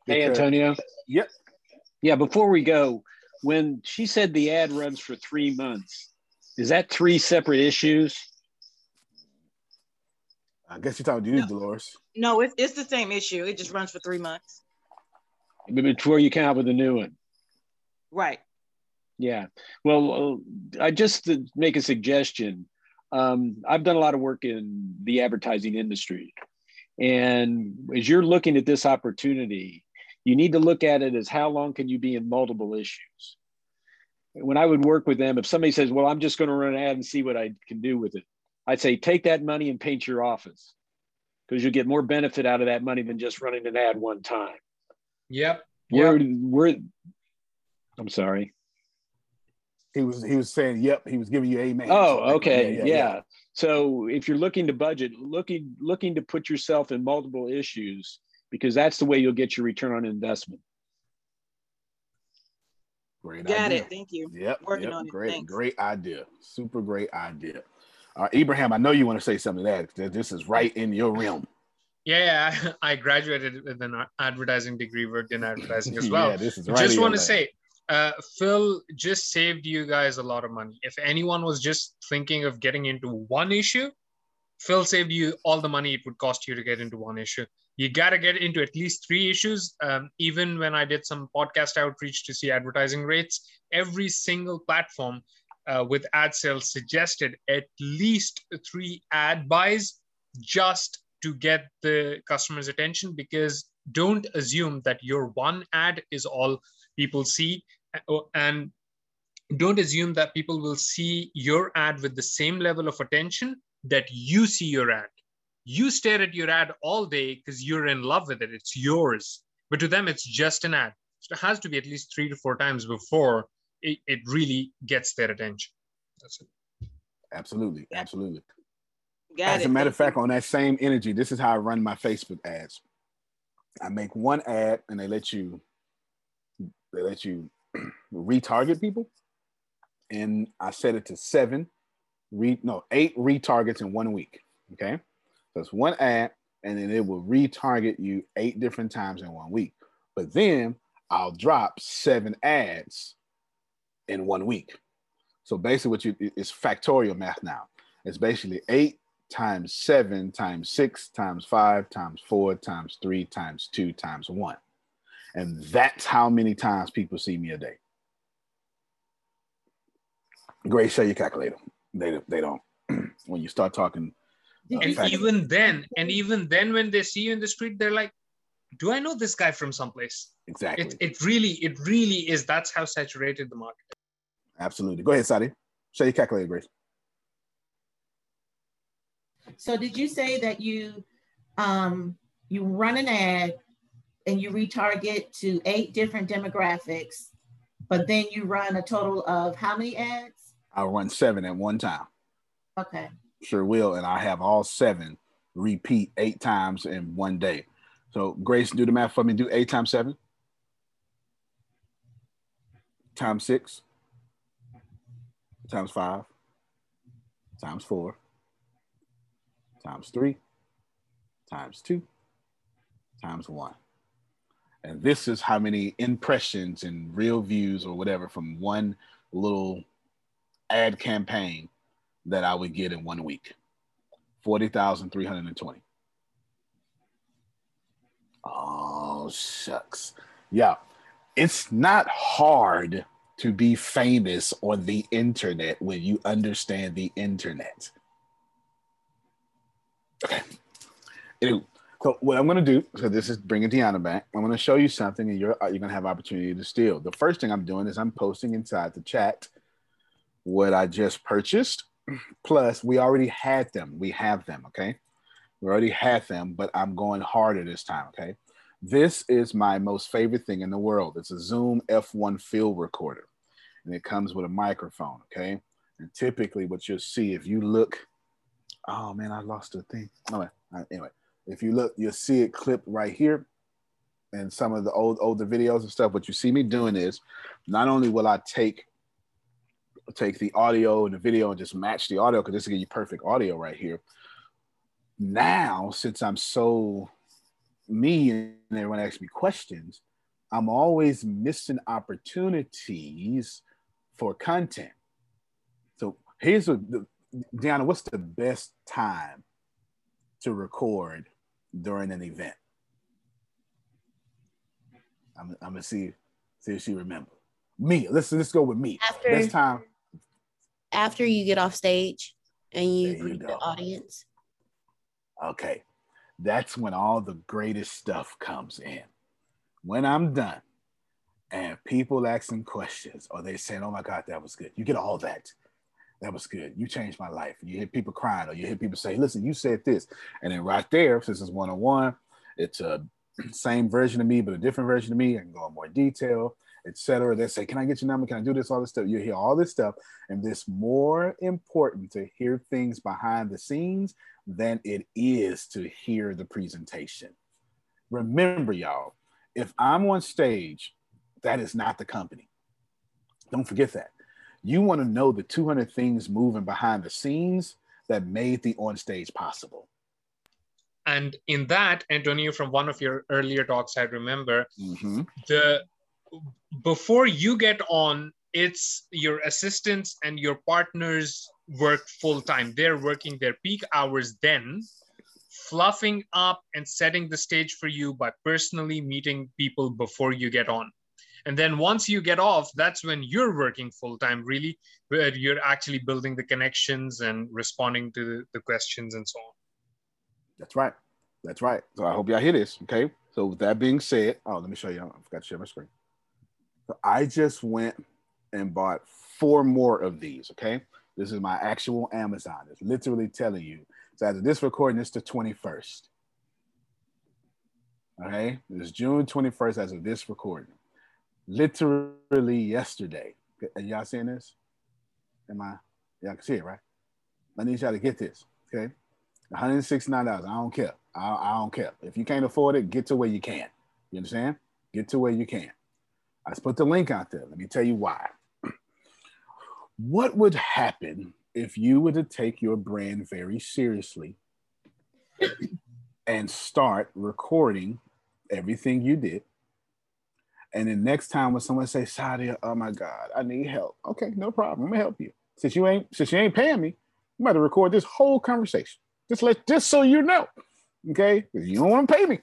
Hey, Antonio. Yep. Yeah, before we go, when she said the ad runs for three months, is that three separate issues? I guess you're talking to you, no. Dolores. No, it's, it's the same issue. It just runs for three months. Before you come out with a new one. Right. Yeah. Well, I just to make a suggestion. Um, I've done a lot of work in the advertising industry. And as you're looking at this opportunity, you need to look at it as how long can you be in multiple issues? When I would work with them, if somebody says, well, I'm just going to run an ad and see what I can do with it, I'd say, take that money and paint your office, because you'll get more benefit out of that money than just running an ad one time. Yep. We're, yep. We're, I'm sorry. He was, he was saying, yep, he was giving you amen. Oh, okay. Yeah, yeah, yeah. yeah. So if you're looking to budget, looking, looking to put yourself in multiple issues, because that's the way you'll get your return on investment. Great Got idea. Got it. Thank you. Yep. Working yep. on it. Great, Thanks. Great idea. Super great idea. Uh, Ibrahim, I know you want to say something to that. This is right in your realm. Yeah, I graduated with an advertising degree, worked in advertising as well. Yeah, this is right Just want to say, Uh, Phil just saved you guys a lot of money. If anyone was just thinking of getting into one issue, Phil saved you all the money it would cost you to get into one issue. You got to get into at least three issues. Um, even when I did some podcast outreach to see advertising rates, every single platform uh, with ad sales suggested at least three ad buys just to get the customer's attention, because don't assume that your one ad is all people see. And don't assume that people will see your ad with the same level of attention that you see your ad. You stare at your ad all day because you're in love with it. It's yours. But to them, it's just an ad. So it has to be at least three to four times before it, it really gets their attention. That's it. Absolutely. Absolutely. Got As it. a matter of fact, on that same energy, this is how I run my Facebook ads. I make one ad and they let you, they let you retarget people. And I set it to seven, re, no, eight retargets in one week, okay? So it's one ad and then it will retarget you eight different times in one week. But then I'll drop seven ads in one week. So basically what you, it's factorial math now. It's basically eight times seven times six times five times four times three times two times one. And that's how many times people see me a day. Grace, show your calculator. They, they don't. When you start talking. Uh, and fact- even then, and even then when they see you in the street, they're like, do I know this guy from someplace? Exactly. It, it really, it really is. That's how saturated the market is. Absolutely. Go ahead, Sadi. Show your calculator, Grace. So did you say that you um, you run an ad and you retarget to eight different demographics, but then you run a total of how many ads? I'll run seven at one time. Okay. Sure will. And I have all seven repeat eight times in one day. So Grace, do the math for me. Do eight times seven. Times six. Times five. Times four. Times three, times two, times one. And this is how many impressions and real views or whatever from one little ad campaign that I would get in one week. forty thousand three hundred twenty. Oh, shucks. Yeah, it's not hard to be famous on the internet when you understand the internet. Okay. Anyway, so what I'm going to do, so this is bringing Deanna back. I'm going to show you something and you're, you're going to have opportunity to steal. The first thing I'm doing is I'm posting inside the chat what I just purchased. Plus, we already had them. We have them, okay? We already had them, but I'm going harder this time, okay? This is my most favorite thing in the world. It's a Zoom F one field recorder, and it comes with a microphone, okay? And typically what you'll see if you look... Oh man, I lost the thing. No, anyway, if you look, you'll see it clipped right here in some of the old older videos and stuff. What you see me doing is not only will I take take the audio and the video and just match the audio, because this will give you perfect audio right here. Now, since I'm so me and everyone asks me questions, I'm always missing opportunities for content. So here's what the Deanna, what's the best time to record during an event? I'm, I'm gonna see, see if she remembers. Me, let's let's go with me. After, best time after you get off stage and you greet the audience. Okay, that's when all the greatest stuff comes in. When I'm done, and people asking questions, or they saying, "Oh my God, that was good," you get all that. That was good. You changed my life. You hear people crying or you hear people say, listen, you said this. And then right there, since it's one-on-one, it's a same version of me, but a different version of me. I can go in more detail, et cetera. They say, can I get your number? Can I do this? All this stuff. You hear all this stuff. And it's more important to hear things behind the scenes than it is to hear the presentation. Remember, y'all, if I'm on stage, that is not the company. Don't forget that. You want to know the two hundred things moving behind the scenes that made the onstage possible. And in that, Antonio, from one of your earlier talks, I remember mm-hmm. the before you get on, it's your assistants and your partners work full time. They're working their peak hours then, fluffing up and setting the stage for you by personally meeting people before you get on. And then once you get off, that's when you're working full-time, really, where you're actually building the connections and responding to the questions and so on. That's right. That's right. So I hope y'all hear this, okay? So with that being said, oh, let me show you. I forgot to share my screen. So I just went and bought four more of these, okay? This is my actual Amazon. It's literally telling you. So after this recording, it's the twenty-first. Okay? It's June twenty-first as of this recording. Literally yesterday. Are y'all seeing this? Am I? Y'all can see it, right? I need y'all to get this, okay? one hundred sixty-nine dollars. I don't care. I, I don't care. If you can't afford it, get to where you can. You understand? Get to where you can. I just put the link out there. Let me tell you why. What would happen if you were to take your brand very seriously and start recording everything you did? And then next time when someone says, Sadia, oh my God, I need help. Okay, no problem. I'm gonna help you. Since you ain't, since you ain't paying me, I'm about to record this whole conversation. Just let, just so you know, okay? Because you don't want to pay me.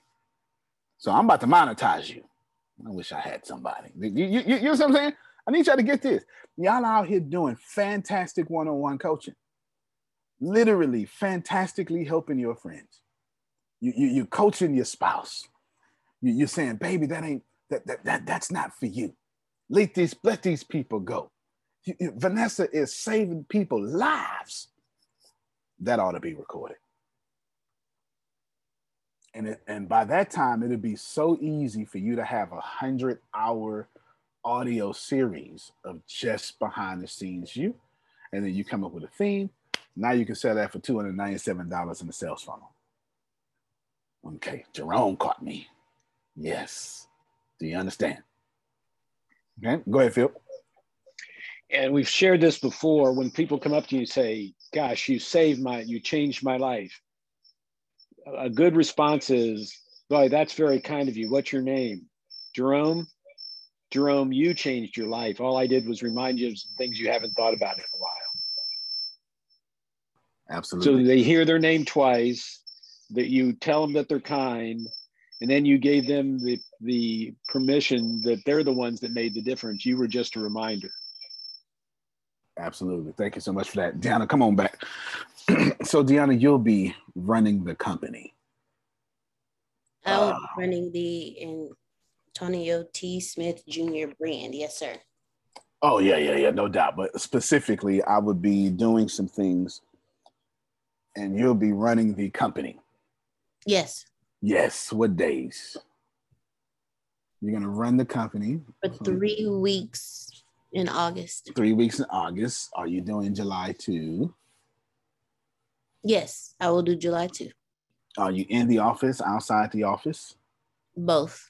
So I'm about to monetize you. I wish I had somebody. You, you, you know what I'm saying? I need y'all to get this. Y'all out here doing fantastic one-on-one coaching. Literally, fantastically helping your friends. You, you, you're coaching your spouse. You, you're saying, baby, that ain't, That, that, that, that's not for you. Let these, let these people go. You, you, Vanessa is saving people's lives. That ought to be recorded. And, it, and by that time, it'll be so easy for you to have a hundred hour audio series of just behind the scenes you, and then you come up with a theme. Now you can sell that for two hundred ninety-seven dollars in the sales funnel. Okay, Jerome caught me. Yes. Do you understand? Okay, go ahead, Phil. And we've shared this before. When people come up to you and say, gosh, you saved my, you changed my life. A good response is, boy, that's very kind of you. What's your name? Jerome? Jerome, you changed your life. All I did was remind you of some things you haven't thought about in a while. Absolutely. So they hear their name twice, that you tell them that they're kind, and then you gave them the, the permission that they're the ones that made the difference. You were just a reminder. Absolutely. Thank you so much for that. Deanna, come on back. So Deanna, you'll be running the company. I will uh, be running the Antonio T. Smith Junior brand. Yes, sir. Oh, yeah, yeah, yeah. No doubt. But specifically, I would be doing some things and you'll be running the company. Yes. Yes. What days? You're going to run the company. For three weeks in August. Three weeks in August. Are you doing July second? Yes, I will do July second. Are you in the office, outside the office? Both.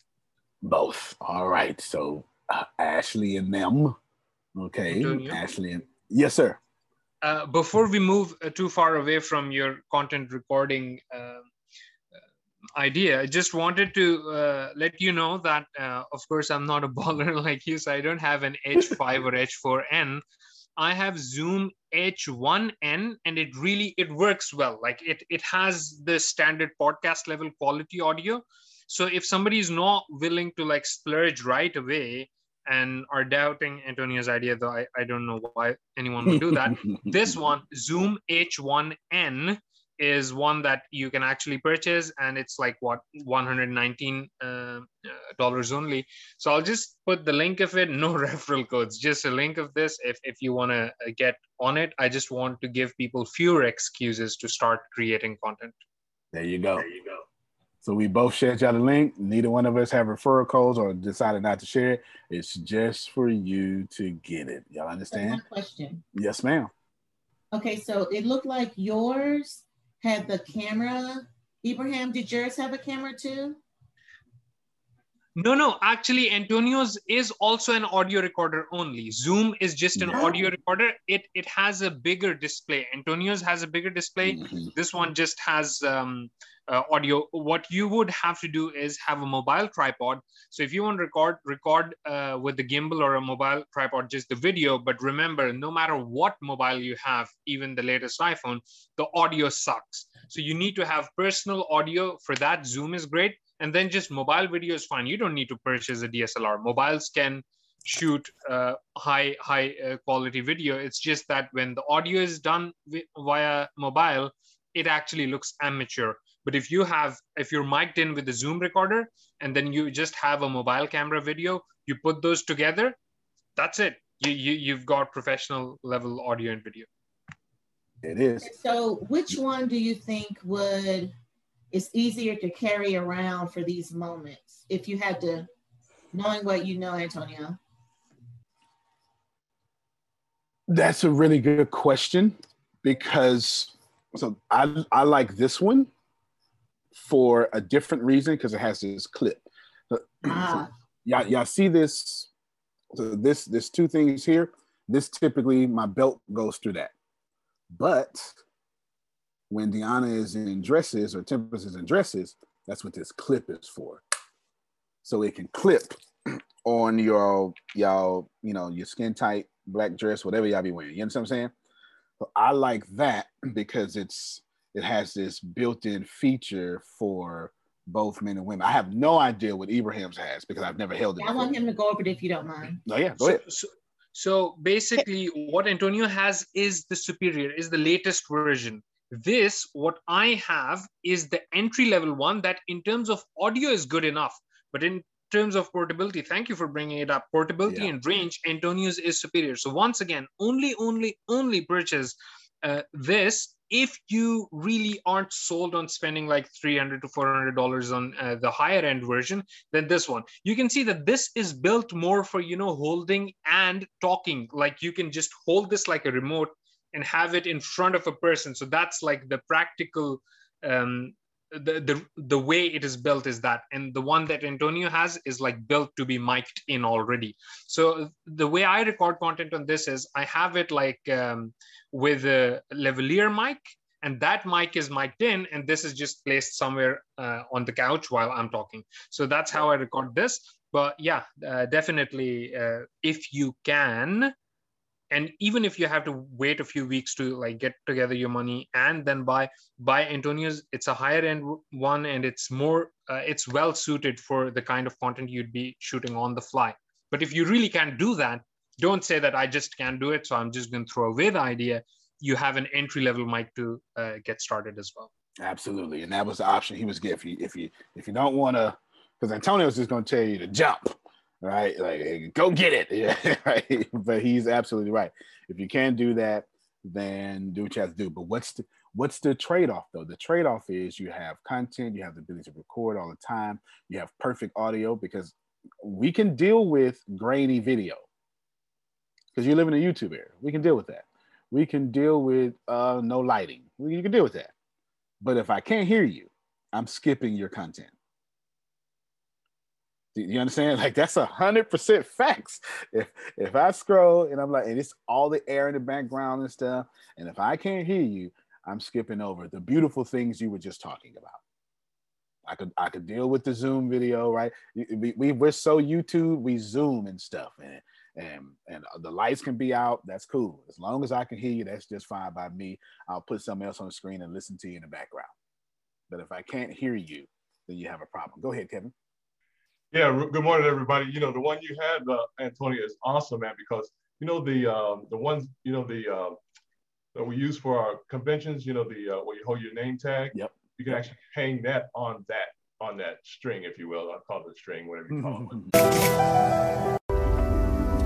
Both. All right. So uh, Ashley and them. Okay. Antonio? Ashley and... Yes, sir. Uh, before we move uh, too far away from your content recording uh... idea, I just wanted to uh, let you know that uh, of course I'm not a baller like you, so I don't have an H five or H four N. I have Zoom H one N, and it really it works well. Like it it has the standard podcast level quality audio, so if somebody is not willing to like splurge right away and are doubting Antonio's idea, though I, I don't know why anyone would do that, this one, Zoom H one N, is one that you can actually purchase, and it's like what one hundred nineteen dollars uh, dollars only. So I'll just put the link of it, no referral codes, just a link of this if, if you want to get on it. I just want to give people fewer excuses to start creating content. There you go. There you go. So we both shared y'all the link. Neither one of us have referral codes or decided not to share it. It's just for you to get it. Y'all understand? One question. Yes, ma'am. Okay, so it looked like yours had the camera. Ibrahim, did yours have a camera too? No, no, actually Antonio's is also an audio recorder only. Zoom is just an no. audio recorder. It it has a bigger display. Antonio's has a bigger display. Mm-hmm. This one just has um, uh, audio. What you would have to do is have a mobile tripod. So if you want to record, record uh, with the gimbal or a mobile tripod, just the video. But remember, no matter what mobile you have, even the latest iPhone, the audio sucks. So you need to have personal audio. For that, Zoom is great. And then just mobile video is fine. You don't need to purchase a D S L R. Mobiles can shoot uh, high high uh, quality video. It's just that when the audio is done via mobile, it actually looks amateur. But if you have, if you're mic'd in with the Zoom recorder and then you just have a mobile camera video, you put those together, that's it. You, you, you've got professional level audio and video. It is. So which one do you think would... it's easier to carry around for these moments if you had to, knowing what you know, Antonio? That's a really good question, because So I I like this one for a different reason because it has this clip. Ah. So y'all, y'all see this? So this there's two things here. This typically my belt goes through that, but when Deanna is in dresses or Tempest is in dresses, that's what this clip is for. So it can clip on your y'all you know your skin tight black dress, whatever y'all be wearing. You understand what I'm saying? So I like that because it's it has this built-in feature for both men and women. I have no idea what Ibrahim's has because I've never held it. I want him to go over it if you don't mind. Oh yeah, go so, ahead. So, so basically what Antonio has is the superior, is the latest version. This, what I have is the entry-level one that in terms of audio is good enough, but in terms of portability, thank you for bringing it up, portability yeah. and range, Antonio's is superior. So once again, only, only, only purchase uh, this if you really aren't sold on spending like three hundred to four hundred dollars on uh, the higher end version than this one. You can see that this is built more for, you know, holding and talking. Like you can just hold this like a remote and have it in front of a person. So that's like the practical, um, the, the the way it is built is that. And the one that Antonio has is like built to be mic'd in already. So the way I record content on this is I have it like um, with a lavalier mic, and that mic is mic'd in, and this is just placed somewhere uh, on the couch while I'm talking. So that's how I record this. But yeah, uh, definitely uh, if you can, and even if you have to wait a few weeks to like get together your money and then buy, buy Antonio's, it's a higher end one and it's more, uh, it's well suited for the kind of content you'd be shooting on the fly. But if you really can't do that, don't say that I just can't do it, so I'm just going to throw away the idea. You have an entry level mic to uh, get started as well. Absolutely, and that was the option he was giving. If you if you if you don't want to, because Antonio's just going to tell you to jump. Right, like go get it. Yeah, right. But he's absolutely right. If you can do that, then do what you have to do. But what's the what's the trade-off though? The trade-off is you have content, you have the ability to record all the time, you have perfect audio because we can deal with grainy video because you live in a YouTube era. We can deal with that. We can deal with uh, no lighting. We, you can deal with that. But if I can't hear you, I'm skipping your content. You understand? Like that's a hundred percent facts. If if I scroll and I'm like, and it's all the air in the background and stuff, and if I can't hear you, I'm skipping over the beautiful things you were just talking about. I could I could deal with the Zoom video, right? We, we we're so YouTube, we Zoom and stuff, and and and the lights can be out. That's cool. As long as I can hear you, that's just fine by me. I'll put something else on the screen and listen to you in the background. But if I can't hear you, then you have a problem. Go ahead, Kevin. Yeah, good morning, everybody. You know, the one you had, uh, Antonio, is awesome, man, because, you know, the uh, the ones, you know, the uh, that we use for our conventions, you know, the uh, where you hold your name tag. Yep. You can actually hang that on that, on that string, if you will. I'll call it a string, whatever you call it.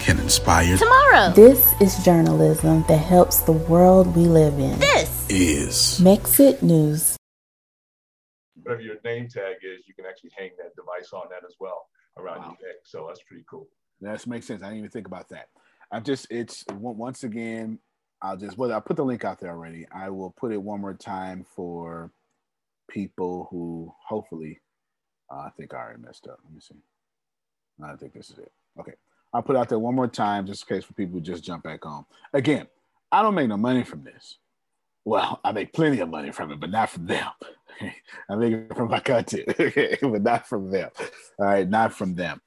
can inspire tomorrow. This is journalism that helps the world we live in. This is Makes It News. Whatever your name tag is, you can actually hang that device on that as well around wow. your neck. So that's pretty cool. That makes sense. I didn't even think about that. I'm just, it's once again, I'll just, well, I put the link out there already. I will put it one more time for people who hopefully, uh, I think I already messed up. Let me see. I think this is it. Okay. I'll put out there one more time just in case for people who just jump back on. Again, I don't make no money from this. Well, I make plenty of money from it, but not from them. I make it from my content, but not from them. All right, not from them.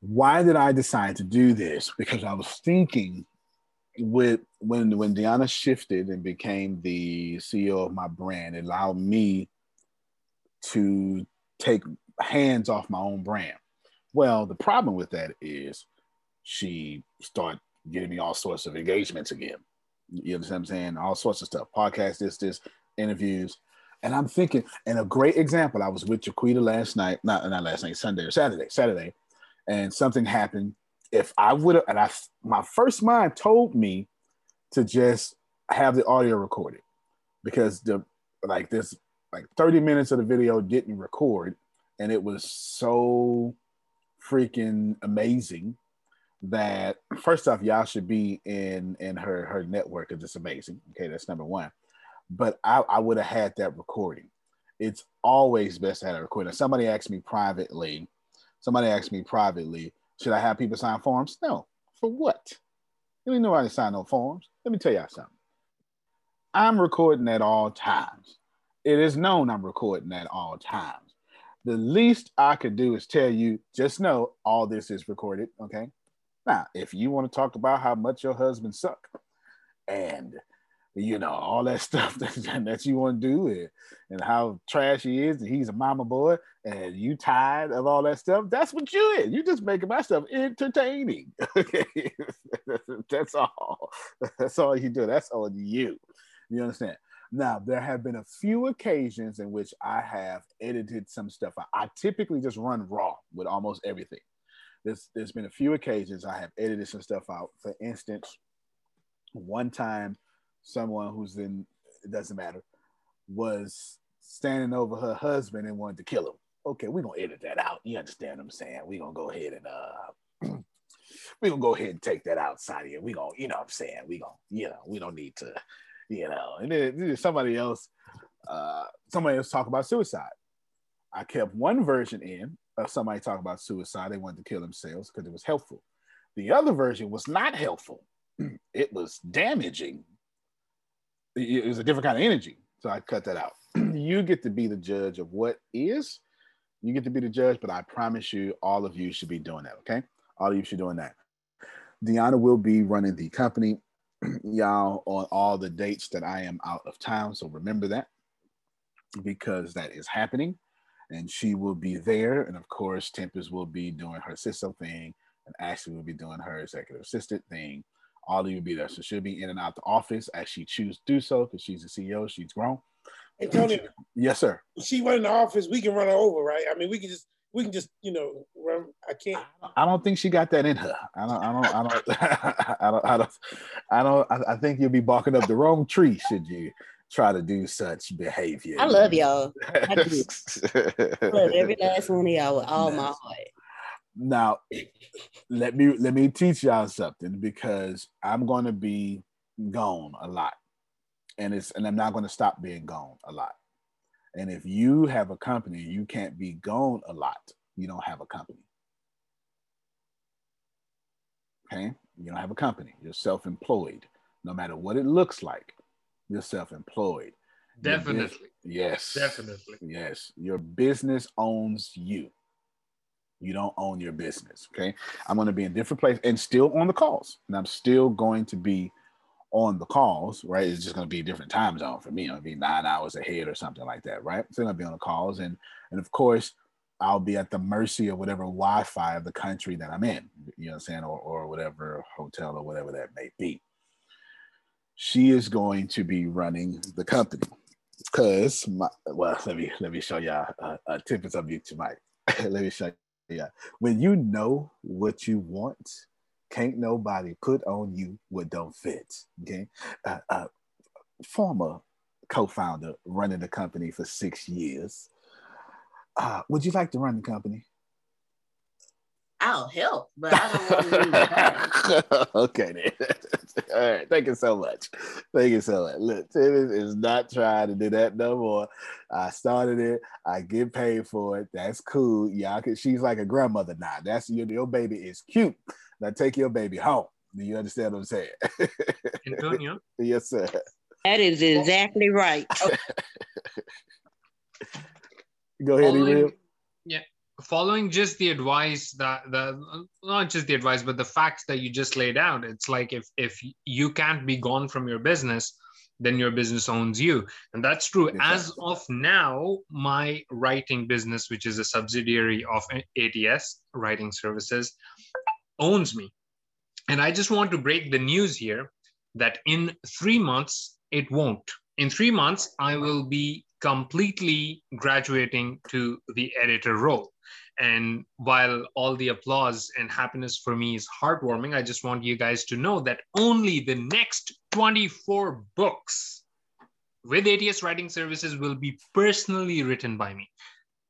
why did I decide to do this? Because I was thinking with when when Deanna shifted and became the C E O of my brand, it allowed me to take hands off my own brand. Well, the problem with that is she started getting me all sorts of engagements again. You understand what I'm saying? All sorts of stuff, podcasts, this, this, interviews. And I'm thinking, and a great example, I was with Chiquita last night, not, not last night, Sunday or Saturday, Saturday, and something happened. If I would have, and I, my first mind told me to just have the audio recorded because the, like this, like thirty minutes of the video didn't record. And it was so freaking amazing that first off, y'all should be in, in her, her network. It's just amazing. Okay. That's number one. But I, I would have had that recording. It's always best to have a recording. Somebody asked me privately, somebody asked me privately, should I have people sign forms? No. For what? You ain't nobody sign no forms. Let me tell y'all something. I'm recording at all times. It is known I'm recording at all times. The least I could do is tell you, just know all this is recorded, okay? Now, if you want to talk about how much your husband suck and, you know, all that stuff that, that you want to do and, and how trash he is and he's a mama boy and you tired of all that stuff, that's what you is. You just making my stuff entertaining, okay? That's all. That's all you do. That's on you. You understand? Now, there have been a few occasions in which I have edited some stuff. I, I typically just run raw with almost everything. There's, there's been a few occasions I have edited some stuff out. For instance, one time, someone who's in, it doesn't matter, was standing over her husband and wanted to kill him. Okay, we're going to edit that out. You understand what I'm saying? We're going to go ahead and, uh, we're going to go ahead and take that outside of here. We're going to, you know what I'm saying? We're going to, you know, we don't need to, you know. And then somebody else, uh, somebody else talk about suicide. I kept one version in of somebody talking about suicide. They wanted to kill themselves because it was helpful. The other version was not helpful. It was damaging. It was a different kind of energy. So I cut that out. You get to be the judge of what is. You get to be the judge, but I promise you, all of you should be doing that, okay? All of you should be doing that. Deanna will be running the company, y'all, on all the dates that I am out of town. So remember that because that is happening. And she will be there. And of course, Tempest will be doing her system thing. And Ashley will be doing her executive assistant thing. All of you will be there. So she'll be in and out the office as she chooses to do so because she's the C E O. She's grown. Hey, Tony. Yes, sir. She running the office. We can run her over, right? I mean, we can just, we can just, you know, run. I can't. I don't think she got that in her. I don't, I don't, I don't, I don't, I don't, I don't, I don't, I think you'll be barking up the wrong tree should you try to do such behavior. I love y'all. I do. I love every last one of y'all with all my heart. Now, let me let me teach y'all something because I'm going to be gone a lot, and it's and I'm not going to stop being gone a lot. And if you have a company, you can't be gone a lot. You don't have a company. Okay, you don't have a company. You're self-employed. No matter what it looks like, you're self-employed. Definitely. Yes. Definitely. Yes. Your business owns you. You don't own your business, okay? I'm gonna be in different places and still on the calls. And I'm still going to be on the calls, right? It's just gonna be a different time zone for me. It'll be nine hours ahead or something like that, right? So I'm gonna be on the calls. And, and of course, I'll be at the mercy of whatever Wi-Fi of the country that I'm in, you know what I'm saying? Or, or whatever hotel or whatever that may be. She is going to be running the company because my, well, let me, let me show y'all a, a tip of something to Mike. Let me show you. Yeah, when you know what you want, can't nobody put on you what don't fit. Okay, uh, uh, former co-founder running the company for six years. Uh, would you like to run the company? I'll help, but I don't want to leave the Okay, then. All right, thank you so much. Thank you so much. Look, Timmons is not trying to do that no more. I started it. I get paid for it. That's cool. Y'all can, she's like a grandmother now. That's your, your baby is cute. Now take your baby home. Do you understand what I'm saying? Antonio? Yes, sir. That is exactly right. Go ahead, Ibrahim. Yeah. following just the advice that the not just the advice, but the facts that you just laid out. It's like if if you can't be gone from your business, then your business owns you. And that's true. Exactly. As of now, my writing business, which is a subsidiary of A T S Writing Services, owns me. And I just want to break the news here that in three months, it won't. In three months, I will be completely graduating to the editor role. And while all the applause and happiness for me is heartwarming, I just want you guys to know that only the next twenty-four books with A T S Writing Services will be personally written by me.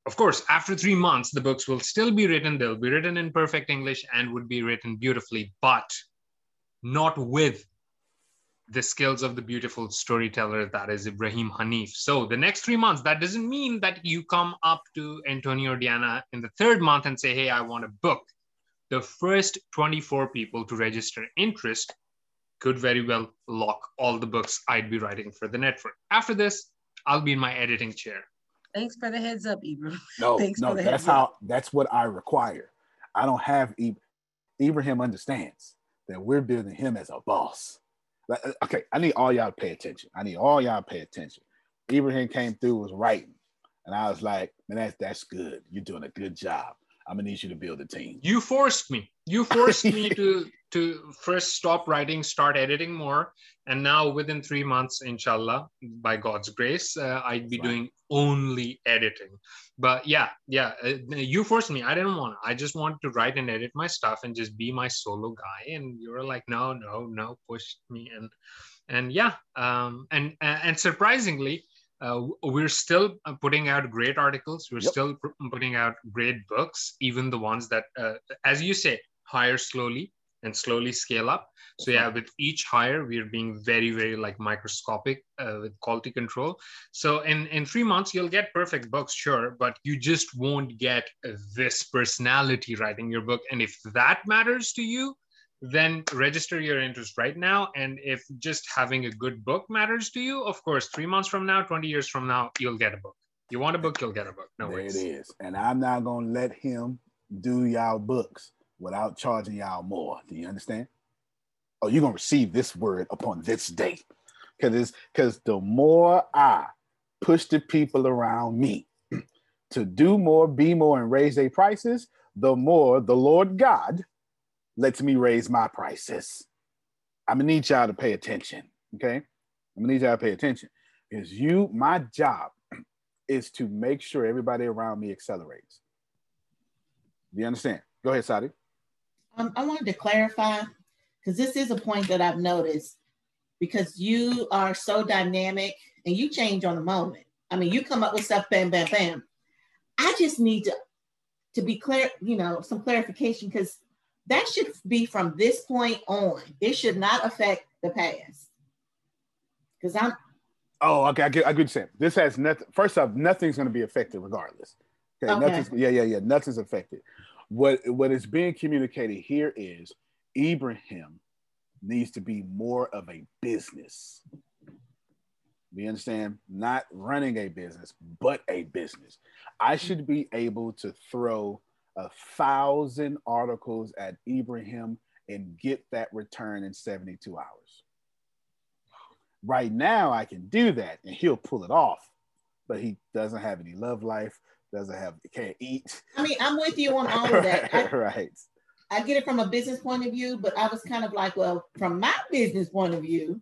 Of course, after three months, the books will still be written. They'll be written in perfect English and would be written beautifully, but not with the skills of the beautiful storyteller that is Ibrahim Hanif. So the next three months, that doesn't mean that you come up to Antonio or Diana in the third month and say, hey, I want a book. The first twenty-four people to register interest could very well lock all the books I'd be writing for the network. After this, I'll be in my editing chair. Thanks for the heads up, Ibrahim. No, Thanks no, for the that's heads how, up. That's what I require. I don't have, Ibrahim Ibrahim understands that we're building him as a boss. Okay, I need all y'all to pay attention. I need all y'all to pay attention. Ibrahim came through, was writing. And I was like, man, that's, that's good. You're doing a good job. I'm gonna need you to build a team. You forced me. You forced me to, to first stop writing, start editing more. And now within three months, inshallah, by God's grace, uh, I'd be right. doing only editing. But yeah, yeah, uh, you forced me. I didn't want to. I just wanted to write and edit my stuff and just be my solo guy. And you were like, no, no, no, push me. And and yeah, um, and and surprisingly, uh, we're still putting out great articles. We're yep. still putting out great books, even the ones that, uh, as you say, hire slowly and slowly scale up. So yeah, with each hire, we are being very, very like microscopic uh, with quality control. So in, in three months, you'll get perfect books, sure, but you just won't get this personality writing your book. And if that matters to you, then register your interest right now. And if just having a good book matters to you, of course, three months from now, twenty years from now, you'll get a book. You want a book, you'll get a book. No worries. There it is. And I'm not going to let him do y'all books without charging y'all more. Do you understand? Oh, you're going to receive this word upon this day. Because because the more I push the people around me to do more, be more, and raise their prices, the more the Lord God lets me raise my prices. I'm going to need y'all to pay attention, okay? I'm going to need y'all to pay attention. Because you, my job is to make sure everybody around me accelerates. Do you understand? Go ahead, Sadi. Um, I wanted to clarify, because this is a point that I've noticed, because you are so dynamic and you change on the moment. I mean, you come up with stuff, bam, bam, bam. I just need to, to be clear, you know, some clarification, because that should be from this point on. It should not affect the past. Because I'm... Oh, okay, I get, I get what you're saying. This has nothing, first off, nothing's gonna be affected regardless. Okay, okay. Nothing's, yeah, yeah, yeah, nothing's affected. What, what is being communicated here is, Ibrahim needs to be more of a business. You understand? Not running a business, but a business. I should be able to throw a thousand articles at Ibrahim and get that return in seventy-two hours. Right now, I can do that and he'll pull it off, but he doesn't have any love life, doesn't have, can't eat. I mean, I'm with you on all of that. I, right. I get it from a business point of view, but I was kind of like, well, from my business point of view,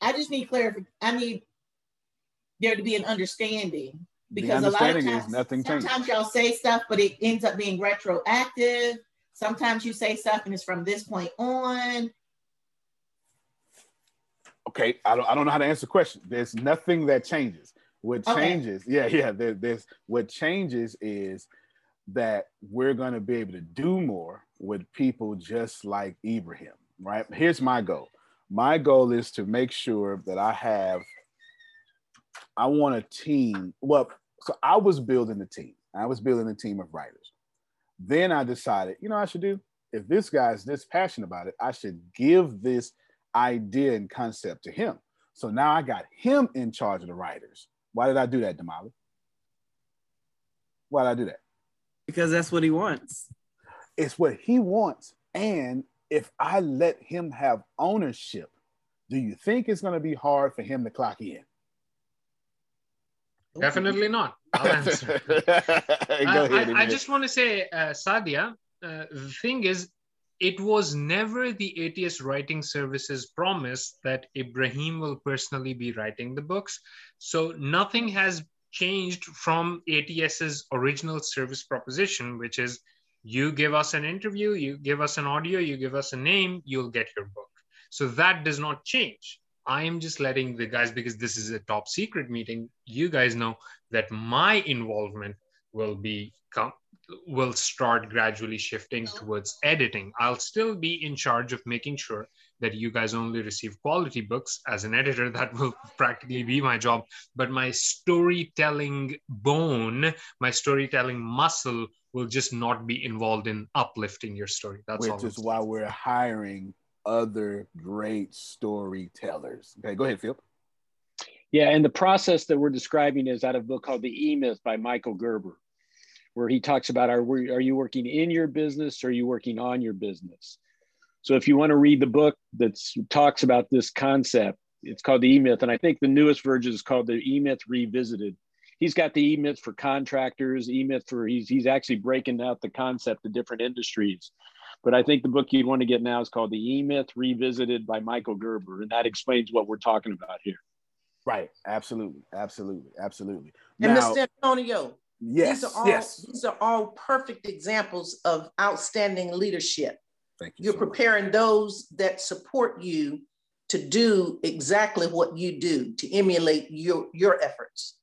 I just need clarification. I need there to be an understanding, because understanding a lot of times, nothing sometimes y'all say stuff, but it ends up being retroactive. Sometimes you say stuff and it's from this point on. Okay, I don't, I don't know how to answer the question. There's nothing that changes. What changes, okay. yeah, yeah, there, there's, what changes is that we're going to be able to do more with people just like Ibrahim, right? Here's my goal. My goal is to make sure that I have, I want a team. Well, so I was building a team. I was building a team of writers. Then I decided, you know what I should do? If this guy's this passionate about it, I should give this idea and concept to him. So now I got him in charge of the writers. Why did I do that, Damali? Why did I do that? Because that's what he wants. It's what he wants. And if I let him have ownership, do you think it's going to be hard for him to clock in? Definitely not. I'll answer. Go ahead, I, I just want to say, uh, Sadia, uh, the thing is, it was never the A T S Writing Services promise that Ibrahim will personally be writing the books. So nothing has changed from ATS's original service proposition, which is you give us an interview, you give us an audio, you give us a name, you'll get your book. So that does not change. I am just letting the guys, because this is a top secret meeting, you guys know that my involvement will be come, will start gradually shifting towards editing. I'll still be in charge of making sure that you guys only receive quality books. As an editor, that will practically be my job. But my storytelling bone, my storytelling muscle will just not be involved in uplifting your story. That's all. Which is why we're hiring other great storytellers. Okay, go ahead, Phil. Yeah, and the process that we're describing is out of a book called The E-Myth by Michael Gerber, where he talks about, are, are you working in your business or are you working on your business? So if you want to read the book that talks about this concept, it's called The E-Myth. And I think the newest version is called The E-Myth Revisited. He's got The E-Myth for contractors, E-Myth for, he's, he's actually breaking out the concept of different industries. But I think the book you'd want to get now is called The E-Myth Revisited by Michael Gerber. And that explains what we're talking about here. Right. Absolutely. Absolutely. Absolutely. And now, Mister Antonio, yes, these, are all, yes. these are all perfect examples of outstanding leadership. Thank you. You're so preparing much. Those that support you to do exactly what you do, to emulate your, your efforts.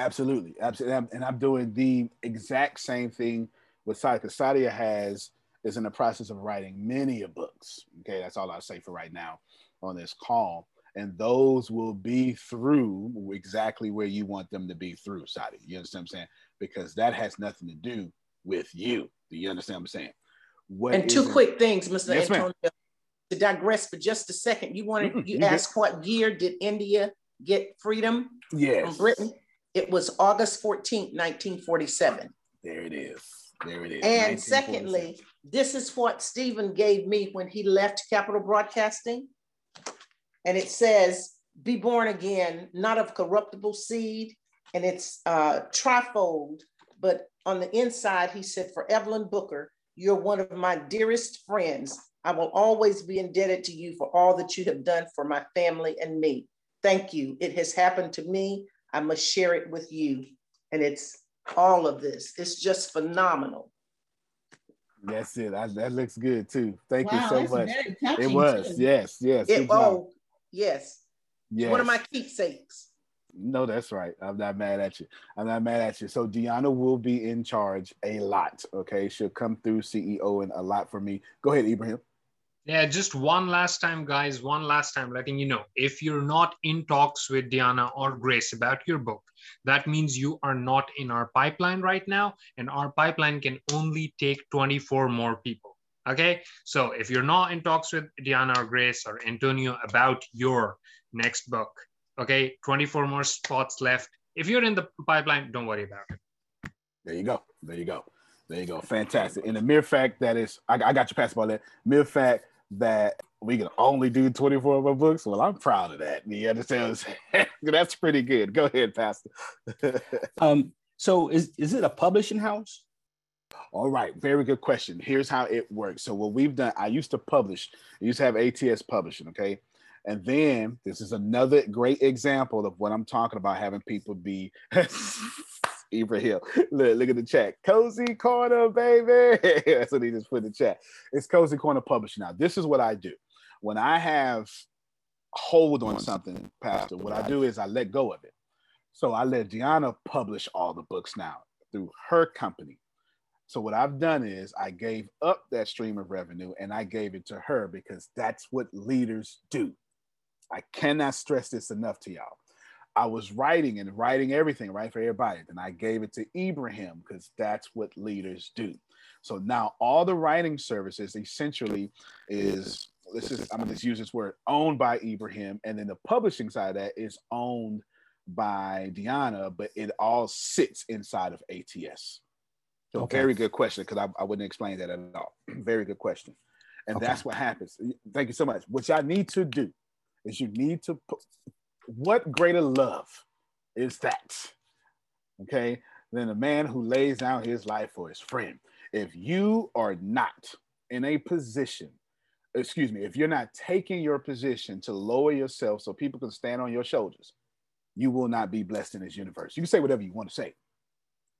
Absolutely. Absolutely. And I'm, and I'm doing the exact same thing with Sadia. Sadia has is in the process of writing many of books. Okay, that's all I'll say for right now on this call. And those will be through exactly where you want them to be through, Sadia. You understand what I'm saying? Because that has nothing to do with you. Do you understand what I'm saying? What and two quick things, Mister Yes, Antonio, to digress for just a second. You wanted, mm-hmm. you, you asked what year did India get freedom yes. from Britain? It was August fourteenth, nineteen forty-seven. There it is. There it is. And secondly, this is what Stephen gave me when he left Capitol Broadcasting. And it says, be born again, not of corruptible seed. And it's uh, trifold, but on the inside, he said, for Evelyn Booker, you're one of my dearest friends. I will always be indebted to you for all that you have done for my family and me. Thank you. It has happened to me. I must share it with you. And it's all of this. It's just phenomenal. That's it. I, that looks good too. Thank wow, you so much. It was. Too. Yes. Yes. It, oh, yes. Yes. One of my keepsakes. No, that's right. I'm not mad at you. I'm not mad at you. So Deanna will be in charge a lot. Okay. She'll come through C E O and a lot for me. Go ahead, Ibrahim. Yeah. Just one last time, guys, one last time letting you know, if you're not in talks with Deanna or Grace about your book, that means you are not in our pipeline right now. And our pipeline can only take twenty-four more people. Okay. So if you're not in talks with Deanna or Grace or Antonio about your next book, okay, twenty-four more spots left. If you're in the pipeline, don't worry about it. There you go. There you go. There you go. Fantastic. And the mere fact that is, I, I got your passport there. Mere fact that we can only do twenty-four of our books. Well, I'm proud of that. You understand? That's pretty good. Go ahead, Pastor. um, so is, is it a publishing house? All right. Very good question. Here's how it works. So what we've done, I used to publish. I used to have A T S Publishing, okay? And then this is another great example of what I'm talking about, having people be Ibrahim. Look, look at the chat. Cozy Corner, baby. That's what he just put in the chat. It's Cozy Corner Publishing. Now, this is what I do. When I have hold on something, Pastor, what I do is I let go of it. So I let Deanna publish all the books now through her company. So what I've done is I gave up that stream of revenue and I gave it to her because that's what leaders do. I cannot stress this enough to y'all. I was writing and writing everything, right, for everybody. Then I gave it to Ibrahim because that's what leaders do. So now all the writing services essentially is, let's just, I'm gonna just use this word, owned by Ibrahim. And then the publishing side of that is owned by Deanna, but it all sits inside of A T S. So okay. Very good question, because I, I wouldn't explain that at all. Very good question. And okay. That's what happens. Thank you so much. What y'all need to do is you need to put, what greater love is that, okay, than a man who lays down his life for his friend. If you are not in a position, excuse me, if you're not taking your position to lower yourself so people can stand on your shoulders, you will not be blessed in this universe. You can say whatever you want to say.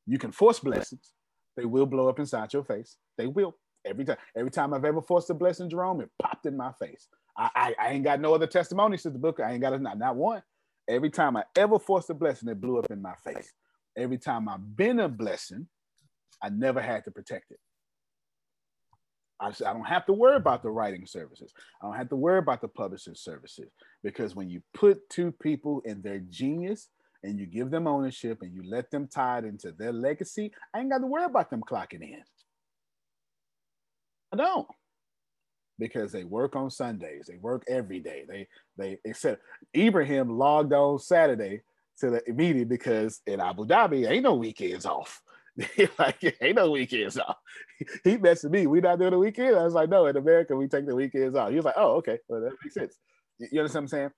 You can force blessings. They will blow up inside your face. They will. Every time every time I've ever forced a blessing, Jerome, it popped in my face. I, I, I ain't got no other testimony, Sister Booker. I ain't got not, not one. Every time I ever forced a blessing, it blew up in my face. Every time I've been a blessing, I never had to protect it. I, I don't have to worry about the writing services. I don't have to worry about the publishing services, because when you put two people in their genius and you give them ownership and you let them tie it into their legacy, I ain't got to worry about them clocking in. I don't, because they work on Sundays. They work every day. They, they, except Ibrahim logged on Saturday to the meeting, because in Abu Dhabi, ain't no weekends off. Like, ain't no weekends off. He messaged me, we not doing the weekend? I was like, no, in America, we take the weekends off. He was like, oh, okay, well, that makes sense. You understand what I'm saying?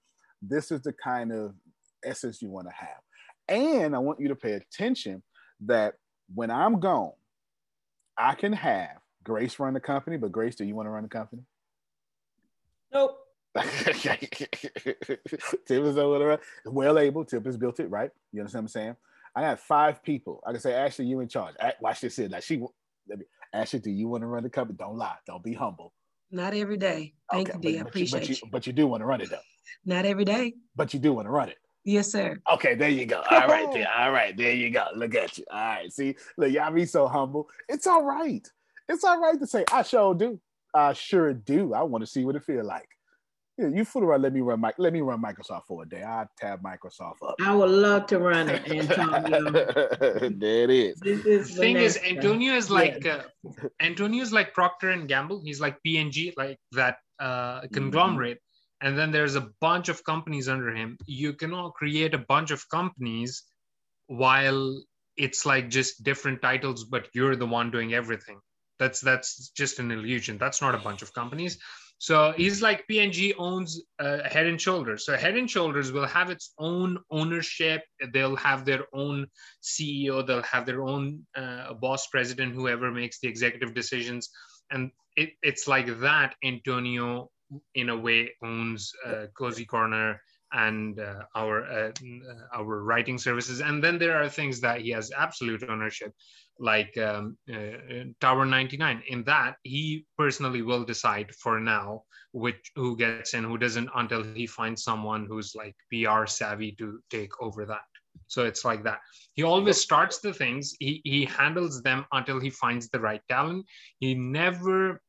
This is the kind of essence you want to have. And I want you to pay attention that when I'm gone, I can have Grace run the company, but Grace, do you want to run the company? Nope. Tip is over the well able. Tip has built it, right? You understand what I'm saying? I got five people. I can say, Ashley, you in charge. Watch this here. Like she, let me, Ashley, do you want to run the company? Don't lie. Don't be humble. Not every day. Thank okay, you, D. I appreciate but you, you. But you do want to run it though. Not every day. But you do want to run it. Yes, sir. Okay, there you go. All right, there. All right, there you go. Look at you. All right, see, look, y'all be so humble. It's all right. It's all right to say, I sure do. I sure do. I want to see what it feel like. Yeah, you fool around. Let me run my, let me run Microsoft for a day. I'll tab Microsoft up. I would love to run it, Antonio. There it is. This is the thing is, Antonio is like yes. uh, Antonio is like Procter and Gamble. He's like P and G, like that uh, conglomerate. Mm-hmm. And then there's a bunch of companies under him. You cannot create a bunch of companies while it's like just different titles, but you're the one doing everything. That's that's just an illusion. That's not a bunch of companies. So he's like P and G owns uh, Head and Shoulders. So Head and Shoulders will have its own ownership. They'll have their own C E O. They'll have their own uh, boss president, whoever makes the executive decisions. And it, it's like that. Antonio, in a way, owns uh, Cozy Corner and uh, our uh, our writing services. And then there are things that he has absolute ownership, like um, uh, Tower ninety-nine. In that, he personally will decide for now which who gets in, who doesn't, until he finds someone who's like P R savvy to take over that. So it's like that. He always starts the things. He, he handles them until he finds the right talent. He never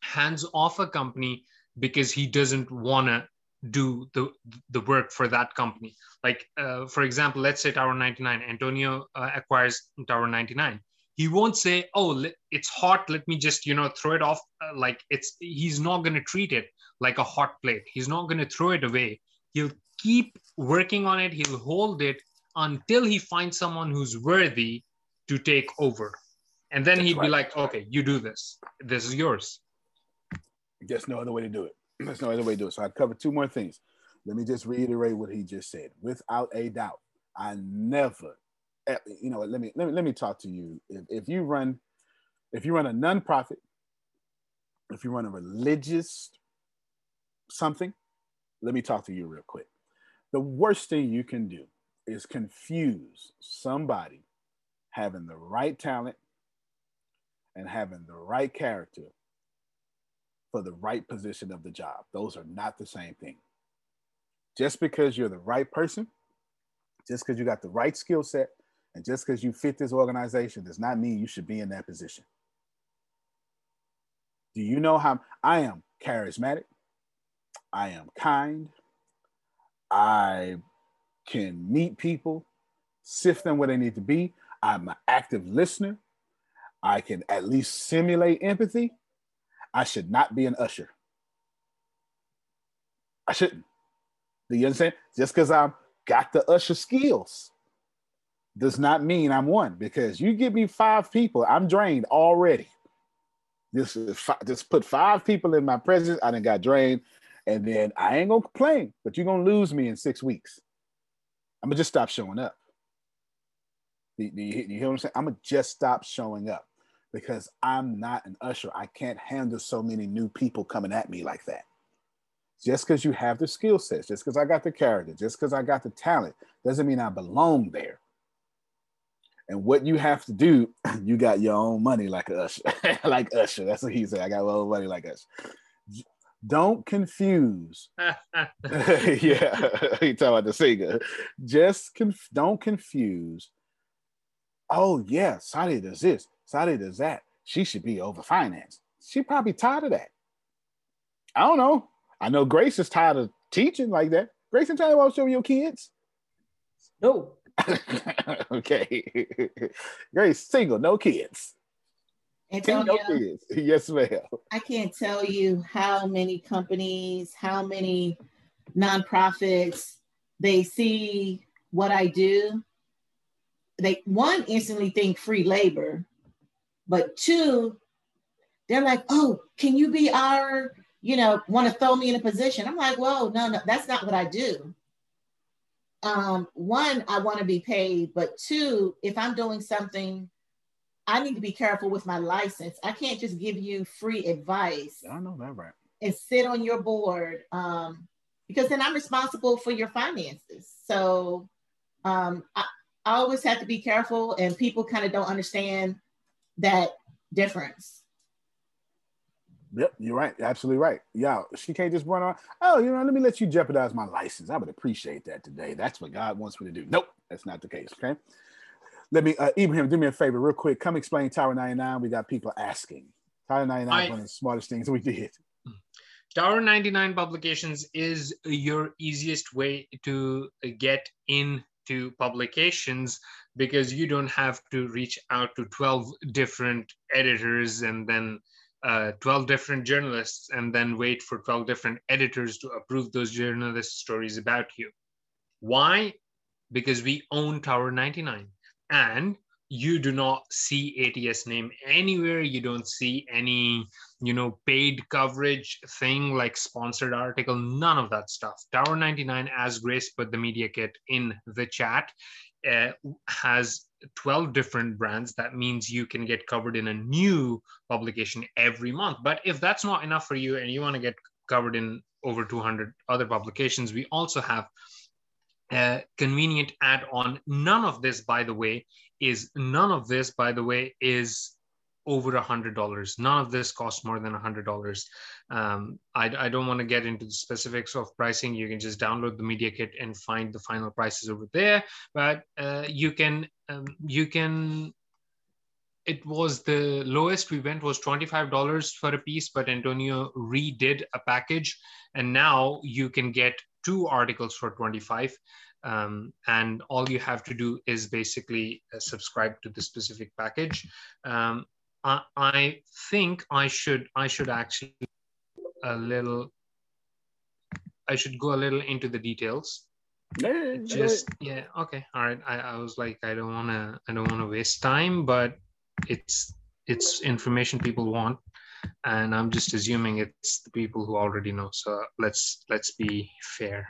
hands off a company because he doesn't want to do the the work for that company. Like, uh, for example, let's say Tower ninety-nine, Antonio uh, acquires Tower ninety-nine. He won't say, oh, it's hot, let me just, you know, throw it off. Uh, like it's, he's not going to treat it like a hot plate. He's not going to throw it away. He'll keep working on it. He'll hold it until he finds someone who's worthy to take over. And then That's he'd right. be like, okay, you do this. This is yours. There's no other way to do it. There's no other way to do it. So I covered two more things. Let me just reiterate what he just said. Without a doubt, I never, you know, let me let me let me talk to you. If, if you run, if you run a nonprofit, if you run a religious something, let me talk to you real quick. The worst thing you can do is confuse somebody having the right talent and having the right character for the right position of the job. Those are not the same thing. Just because you're the right person, just because you got the right skill set, and just because you fit this organization does not mean you should be in that position. Do you know how I am charismatic? I am kind. I can meet people, sift them where they need to be. I'm an active listener. I can at least simulate empathy. I should not be an usher. I shouldn't. Do you understand? Just because I've got the usher skills does not mean I'm one, because you give me five people, I'm drained already. This is fi- just put five people in my presence, I done got drained, and then I ain't gonna complain, but you're gonna lose me in six weeks. I'm gonna just stop showing up. Do, do, you, do you hear what I'm saying? I'm gonna just stop showing up because I'm not an usher. I can't handle so many new people coming at me like that. Just because you have the skill sets, just because I got the character, just because I got the talent, doesn't mean I belong there. And what you have to do, you got your own money like an usher. Like Usher, that's what he said. I got my own money like Usher. Don't confuse. Yeah, he talking about the singer. Just conf- don't confuse. Oh yeah, Sadi does this, Sadi does that. She should be over finance. She probably tired of that. I don't know. I know Grace is tired of teaching like that. Grace ain't tired of showing your kids. No. Okay. Grace single, no kids. Antonio, no kids. Yes, ma'am. I can't tell you how many companies, how many nonprofits, they see what I do. They, one, instantly think free labor, but two, they're like, oh, can you be our... you know, want to throw me in a position. I'm like, whoa, no, no, that's not what I do. Um, one, I want to be paid, but two, if I'm doing something, I need to be careful with my license. I can't just give you free advice. I know that, right? And sit on your board um, because then I'm responsible for your finances. So um, I, I always have to be careful, and people kind of don't understand that difference. Yep, you're right. Absolutely right. Yeah, she can't just run on. Oh, you know, let me let you jeopardize my license. I would appreciate that today. That's what God wants me to do. Nope, that's not the case. Okay. Let me, uh, Ibrahim, do me a favor real quick. Come explain Tower ninety-nine. We got people asking. Tower ninety-nine is one of the smartest things we did. Tower ninety-nine Publications is your easiest way to get into publications, because you don't have to reach out to twelve different editors and then Uh, twelve different journalists and then wait for twelve different editors to approve those journalist stories about you. Why? Because we own Tower ninety-nine, and you do not see A T S name anywhere. You don't see any, you know, paid coverage thing like sponsored article, none of that stuff. Tower ninety-nine, as Grace put the media kit in the chat, uh, has twelve different brands. That means you can get covered in a new publication every month. But if that's not enough for you and you want to get covered in over two hundred other publications, we also have a convenient add-on. None of this, by the way, is none of this, by the way, is over one hundred dollars. None of this costs more than one hundred dollars. Um, I, I don't want to get into the specifics of pricing. You can just download the media kit and find the final prices over there. But uh, you can, um, you can, it was the lowest we went was twenty-five dollars for a piece, but Antonio redid a package. And now you can get two articles for twenty-five dollars. Um, and all you have to do is basically subscribe to the specific package. Um, I think I should I should actually a little I should go a little into the details. Yeah, just yeah, okay, all right. I, I was like I don't wanna I don't wanna waste time, but it's it's information people want, and I'm just assuming it's the people who already know. So let's let's be fair.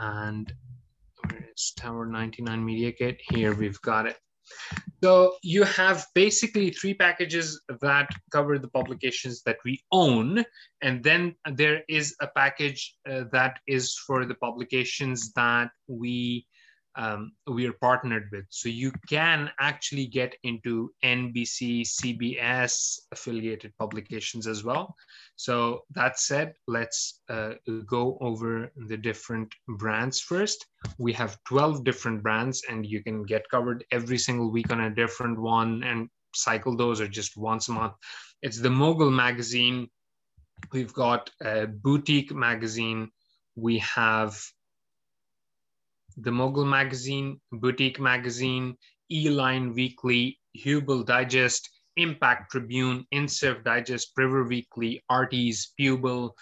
And where is Tower ninety-nine Media Kit? Here we've got it. So you have basically three packages that cover the publications that we own. And then there is a package uh, that is for the publications that we, um, we are partnered with. So you can actually get into N B C, C B S affiliated publications as well. So that said, let's uh, go over the different brands first. We have twelve different brands, and you can get covered every single week on a different one and cycle those, or just once a month. It's the Mogul Magazine. We've got a Boutique Magazine. We have the Mogul Magazine, Boutique Magazine, E-Line Weekly, Hubel Digest, Impact Tribune, InServ Digest, River Weekly, Arties, Pubel,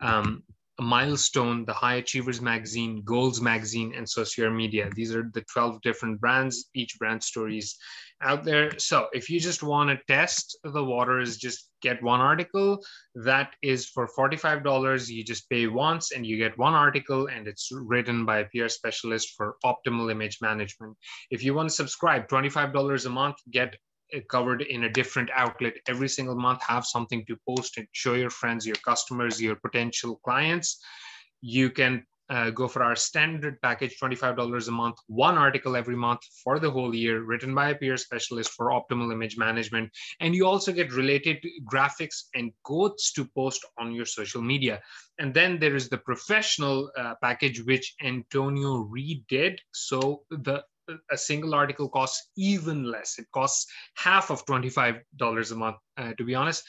um, Milestone, the High Achievers Magazine, Goals Magazine, and Social Media. These are the twelve different brands. Each brand story is out there. So if you just want to test the waters, just get one article. That is for forty-five dollars. You just pay once and you get one article, and it's written by a P R specialist for optimal image management. If you want to subscribe, twenty-five dollars a month, get covered in a different outlet every single month, have something to post and show your friends, your customers, your potential clients. You can uh, go for our standard package, twenty-five dollars a month, one article every month for the whole year, written by a peer specialist for optimal image management. And you also get related graphics and quotes to post on your social media. And then there is the professional uh, package, which Antonio redid. So the a single article costs even less. It costs half of twenty-five dollars a month, uh, to be honest.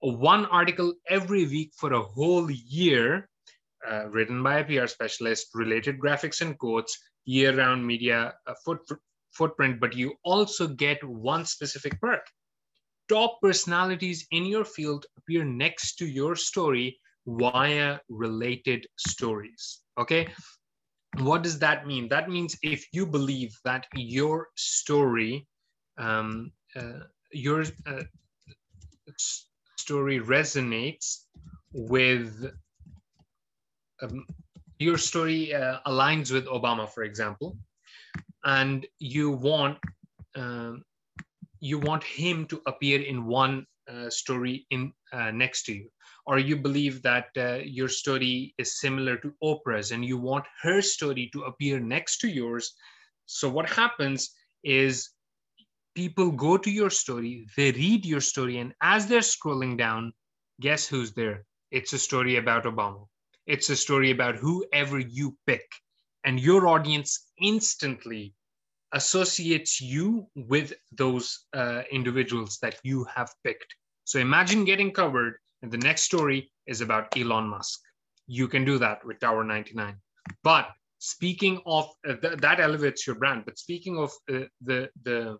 One article every week for a whole year, uh, written by a P R specialist, related graphics and quotes, year-round media uh, foot, footprint, but you also get one specific perk. Top personalities in your field appear next to your story via related stories, okay? What does that mean? That means if you believe that your story, um, uh, your uh, story resonates with, um, your story uh, aligns with Obama, for example, and you want uh, you want him to appear in one uh, story in uh, next to you. Or you believe that uh, your story is similar to Oprah's and you want her story to appear next to yours. So what happens is people go to your story, they read your story, and as they're scrolling down, guess who's there? It's a story about Obama. It's a story about whoever you pick. And your audience instantly associates you with those uh, individuals that you have picked. So imagine getting covered, and the next story is about Elon Musk. You can do that with Tower ninety-nine. But speaking of, uh, th that elevates your brand. But speaking of uh, the, the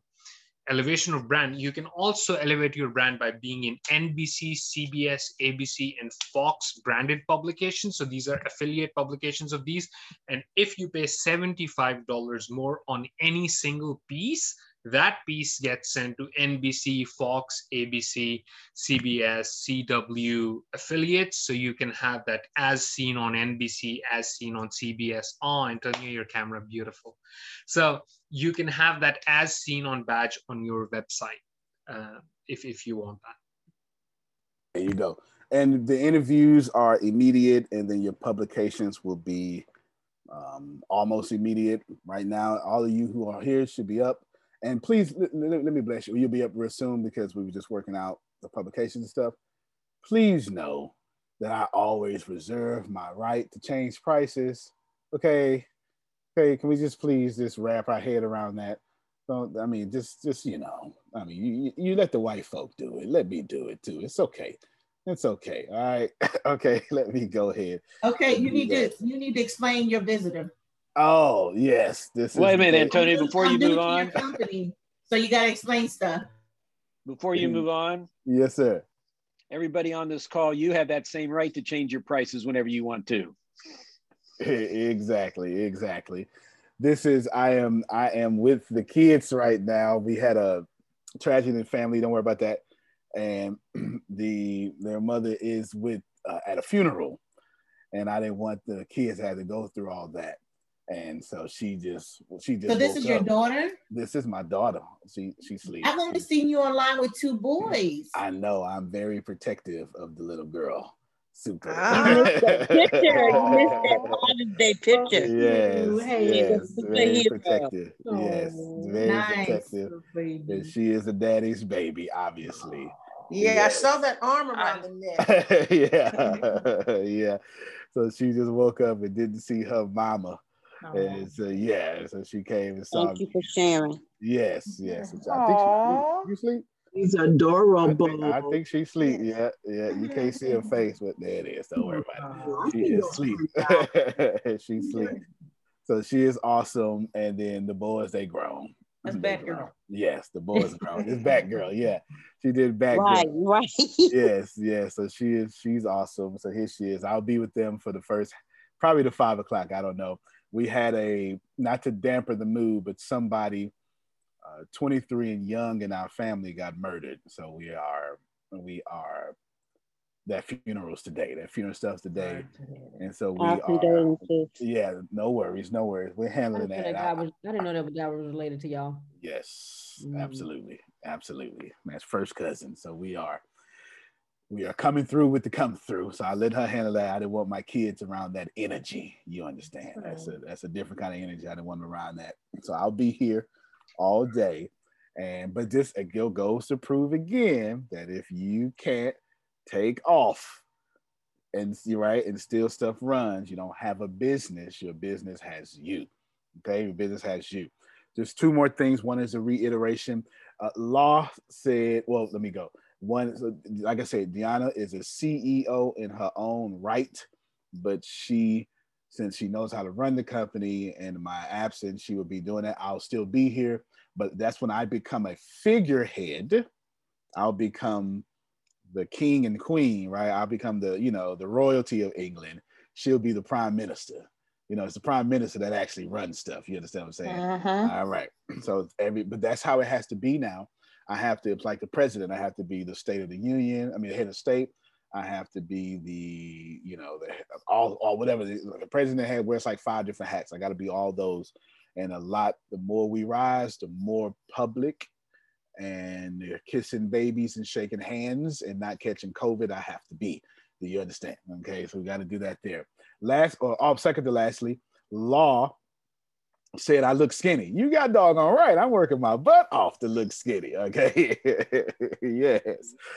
elevation of brand, you can also elevate your brand by being in N B C, C B S, A B C, and Fox branded publications. So these are affiliate publications of these. And if you pay seventy-five dollars more on any single piece, that piece gets sent to N B C, Fox, A B C, C B S, C W affiliates. So you can have that as seen on N B C, as seen on C B S. Oh, Antonio, your camera, beautiful. So you can have that as seen on badge on your website uh, if, if you want that. There you go. And the interviews are immediate, and then your publications will be um, almost immediate. Right now, all of you who are here should be up. And please, let me bless you. You'll be up real soon because we were just working out the publications and stuff. Please know that I always reserve my right to change prices. Okay, okay. Can we just please just wrap our head around that? Don't, I mean, just, just you know, I mean, you, you let the white folk do it. Let me do it too. It's okay. It's okay. All right. Okay. Let me go ahead. Okay. You need to, you need to explain your visitor. Oh, yes. This Wait is a minute, big. Antonio, before you move on. Company, so you got to explain stuff. Before you mm. move on. Yes, sir. Everybody on this call, you have that same right to change your prices whenever you want to. Exactly, exactly. This is, I am, I am with the kids right now. We had a tragedy in family, don't worry about that. And the their mother is with uh, at a funeral. And I didn't want the kids to have to go through all that. And so she just, she just. So this is your up. daughter? This is my daughter. She she sleeps. I've only seen you online with two boys. I know. I'm very protective of the little girl. Super. I missed that picture. You missed that Mother's Day picture. Yes. Hey, yes. Very protective. Oh, yes. Very nice. protective. And she is a daddy's baby, obviously. Yeah, yes. I saw that arm around the neck. Yeah. Yeah. So she just woke up and didn't see her mama. And so, yeah, so she came and saw Thank you me. for sharing. Yes, yes. I think she, you sleep? She's adorable. I think, I think she sleep. Yeah, yeah. You can't see her face, but there it is. Don't worry about it. She is asleep. She sleep. So she is awesome. And then the boys, they grown. That's Bad Girl. Yes, the boys' girl. It's Bad Girl. Yeah, she did Bad Girl. Right, right. Yes, yes. So she is. She's awesome. So here she is. I'll be with them for the first, probably the five o'clock. I don't know. We had a, not to dampen the mood, but somebody uh, twenty-three and young in our family got murdered. So we are, we are. That funeral's today. That funeral stuff's today, and so we are. Yeah, no worries, no worries. We're handling I that. that I, was, I didn't know that that was related to y'all. Yes, mm. absolutely, absolutely. That's first cousin. So we are, we are coming through with the come through. So I let her handle that. I didn't want my kids around that energy. You understand? Right. That's a that's a different kind of energy. I didn't want them around that. So I'll be here all day, and but this it goes to prove again that if you can't take off and see right and still stuff runs, you don't have a business. Your business has you. Okay, your business has you. Just two more things. One is a reiteration. Uh, law said, well, let me go. One, so, like I said, Deanna is a C E O in her own right, but she, since she knows how to run the company, and in my absence, she will be doing that. I'll still be here, but that's when I become a figurehead. I'll become the king and queen, right? I'll become the, you know, the royalty of England. She'll be the prime minister. You know, it's the prime minister that actually runs stuff. You understand what I'm saying? Uh-huh. All right. So every, but that's how it has to be now. I have to, it's like the president, I have to be the state of the union. I mean, the head of state. I have to be the, you know, the, all, all whatever the, the president had wears like five different hats. I got to be all those. And a lot, the more we rise, the more public and they're kissing babies and shaking hands and not catching COVID, I have to be. Do you understand? Okay, so we got to do that there. Last, or oh, second to lastly, Law said I look skinny. You got doggone right. I'm working my butt off to look skinny, okay? Yes.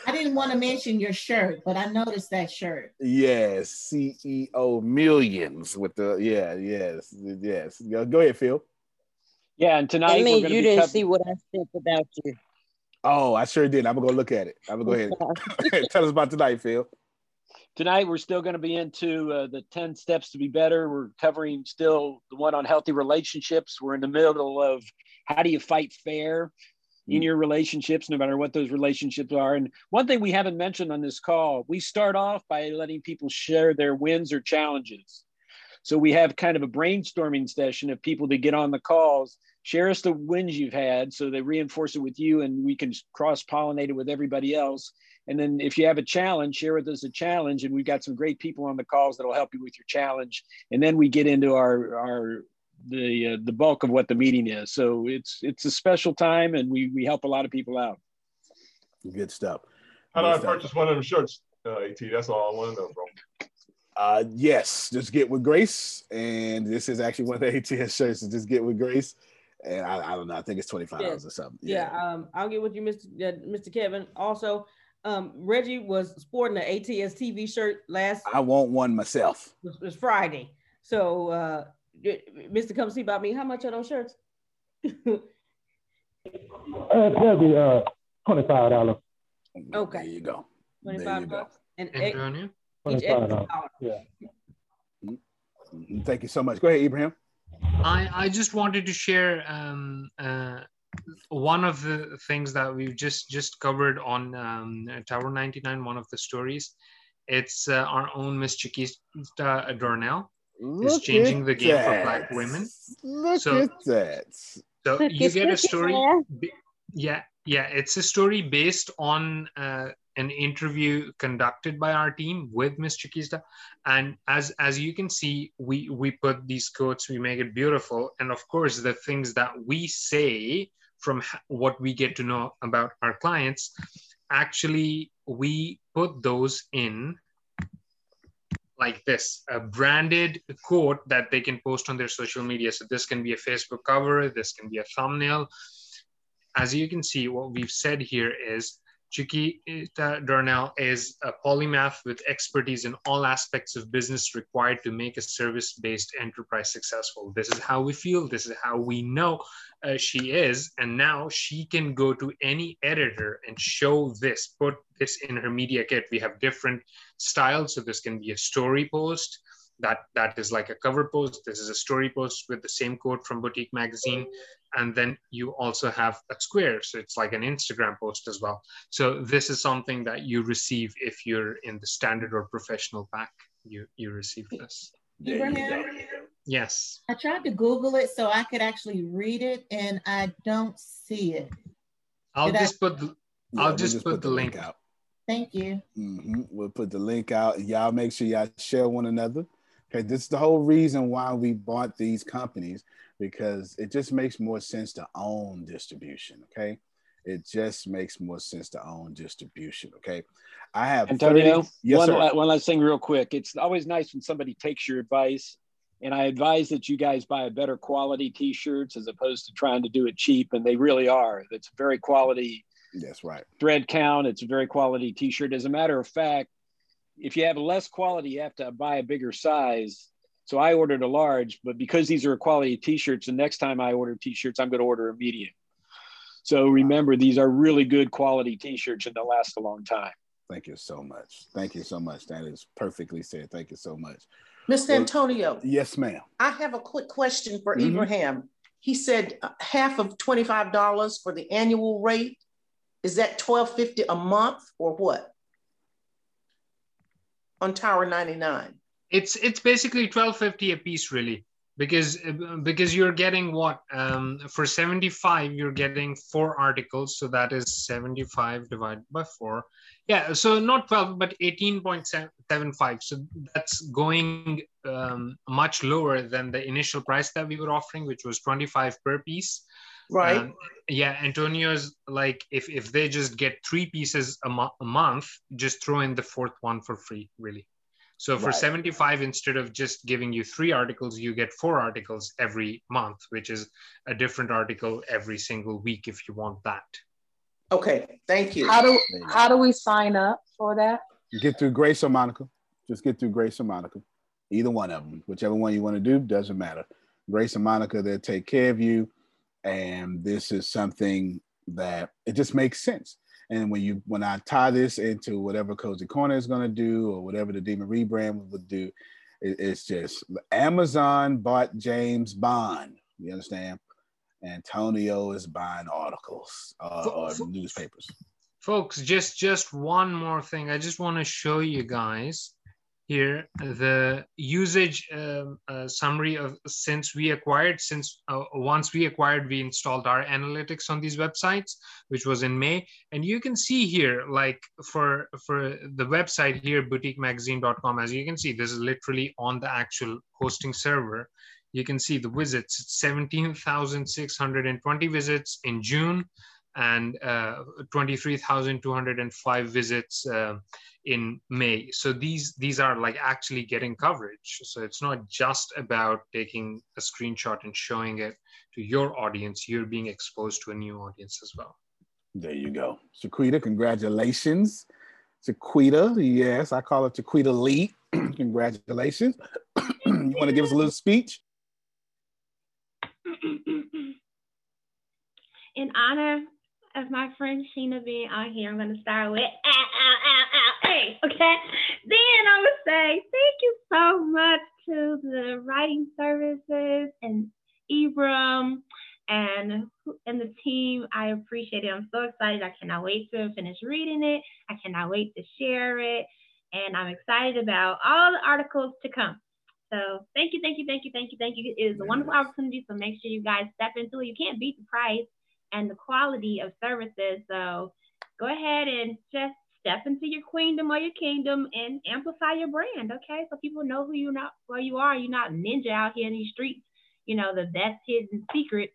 I didn't want to mention your shirt, but I noticed that shirt. Yes, C E O Millions with the, yeah, yes, yes. Go ahead, Phil. Yeah, and tonight I mean, we're you didn't covering... see what I said about you. Oh, I sure did. I'm gonna go look at it. I'm gonna go ahead. Tell us about tonight, Phil. Tonight we're still gonna be into uh, the ten steps to be better. We're covering still the one on healthy relationships. We're in the middle of how do you fight fair in your relationships, no matter what those relationships are. And one thing we haven't mentioned on this call, we start off by letting people share their wins or challenges. So we have kind of a brainstorming session of people to get on the calls, share us the wins you've had so they reinforce it with you and we can cross-pollinate it with everybody else. And then if you have a challenge, share with us a challenge, and we've got some great people on the calls that'll help you with your challenge. And then we get into our, our the uh, the bulk of what the meeting is. So it's it's a special time and we, we help a lot of people out. Good stuff. How do I purchase one of them shirts, uh, AT? That's all I want to know, bro. Uh, yes, just get with grace. And this is actually one of the A T S shirts, so just get with grace. And I, I don't know, I think it's twenty-five dollars yeah. or something. Yeah. yeah, um, I'll get with you, Mister Uh, Mister Kevin. Also, um, Reggie was sporting an A T S T V shirt last- I want one myself. It was, it was Friday. So, uh, Mister Come See About Me, how much are those shirts? uh, that'll be uh, twenty-five dollars. Okay. There you go. twenty-five dollars. And Antonio? Yeah. Thank you so much. Go ahead, Ibrahim. I, I just wanted to share um, uh, one of the things that we've just, just covered on um, Tower ninety-nine, one of the stories. It's uh, our own Miss Chiquita Dornell is changing the game that. for Black women. Look so, at that. So look you get a story. Yeah, yeah. It's a story based on... Uh, an interview conducted by our team with Miss Chiquita. And as as you can see, we, we put these quotes, we make it beautiful. And of course, the things that we say from what we get to know about our clients, actually, we put those in like this, a branded quote that they can post on their social media. So this can be a Facebook cover, this can be a thumbnail. As you can see, what we've said here is, Chiquita Dornell is a polymath with expertise in all aspects of business required to make a service-based enterprise successful. This is how we feel. This is how we know uh, she is. And now she can go to any editor and show this, put this in her media kit. We have different styles. So this can be a story post. that that is like a cover post. This is a story post with the same quote from Boutique Magazine. And then you also have a square. So it's like an Instagram post as well. So this is something that you receive if you're in the standard or professional pack, you, you receive this. Ibrahim, yes. I tried to Google it so I could actually read it and I don't see it. I'll Did just I... put the, I'll yeah, just, just put, put the link, link out. Thank you. Mm-hmm. We'll put the link out. Y'all make sure y'all share one another. Okay, this is the whole reason why we bought these companies, because it just makes more sense to own distribution. Okay, it just makes more sense to own distribution. Okay, I have Antonio. thirty Yes, one, sir. La one last thing, real quick. It's always nice when somebody takes your advice, and I advise that you guys buy better quality T-shirts as opposed to trying to do it cheap. And they really are. That's very quality. That's right. Thread count. It's a very quality T-shirt. As a matter of fact, if you have less quality, you have to buy a bigger size. So I ordered a large, but because these are quality T-shirts, the next time I order T-shirts, I'm going to order a medium. So remember, these are really good quality T-shirts and they'll last a long time. Thank you so much. Thank you so much. That is perfectly said. Thank you so much. Mister Well, Antonio. Yes, ma'am. I have a quick question for mm-hmm. Ibrahim. He said half of twenty-five dollars for the annual rate. Is that twelve fifty a month or what? On Tower ninety-nine. It's it's basically twelve fifty a piece, really, because because you're getting what um, for seventy-five you're getting four articles, so that is seventy-five divided by four. Yeah, so not twelve, but eighteen point seven five. So that's going um, much lower than the initial price that we were offering, which was twenty-five per piece. Right. Um, yeah, Antonio's like, if, if they just get three pieces a, mo a month, just throw in the fourth one for free, really. So for right. seventy-five, instead of just giving you three articles, you get four articles every month, which is a different article every single week if you want that. Okay, thank you. How do, how do we sign up for that? You get through Grace or Monica. Just get through Grace or Monica. Either one of them, whichever one you want to do, doesn't matter. Grace and Monica, they'll take care of you. And this is something that it just makes sense. And when you when I tie this into whatever Cozy Corner is going to do or whatever the Demon Rebrand would do, it, it's just Amazon bought James Bond. You understand? Antonio is buying articles uh, or newspapers. Folks, just just one more thing. I just want to show you guys here the usage um, uh, summary of since we acquired since uh, once we acquired we installed our analytics on these websites, which was in May, and you can see here, like for for the website here, boutique magazine dot com, as you can see, this is literally on the actual hosting server. You can see the visits, seventeen thousand six hundred twenty visits in June and uh, twenty-three thousand two hundred five visits uh, in May. So these, these are like actually getting coverage. So it's not just about taking a screenshot and showing it to your audience. You're being exposed to a new audience as well. There you go. Chiquita, congratulations. Chiquita, yes, I call it Chiquita Lee. Congratulations. You wanna give us a little speech? In honor of my friend Sheena being on here, I'm going to start with, ow, ow, ow, ow, hey, okay? Then I would say, thank you so much to the writing services and Ibram and, and the team. I appreciate it. I'm so excited. I cannot wait to finish reading it. I cannot wait to share it. And I'm excited about all the articles to come. So thank you, thank you, thank you, thank you, thank you. It is a wonderful opportunity, so make sure you guys step into it. You can't beat the price and the quality of services. So go ahead and just step into your queendom or your kingdom and amplify your brand, okay? So people know who you not where you are. You're not ninja out here in these streets, you know, the best hidden secret.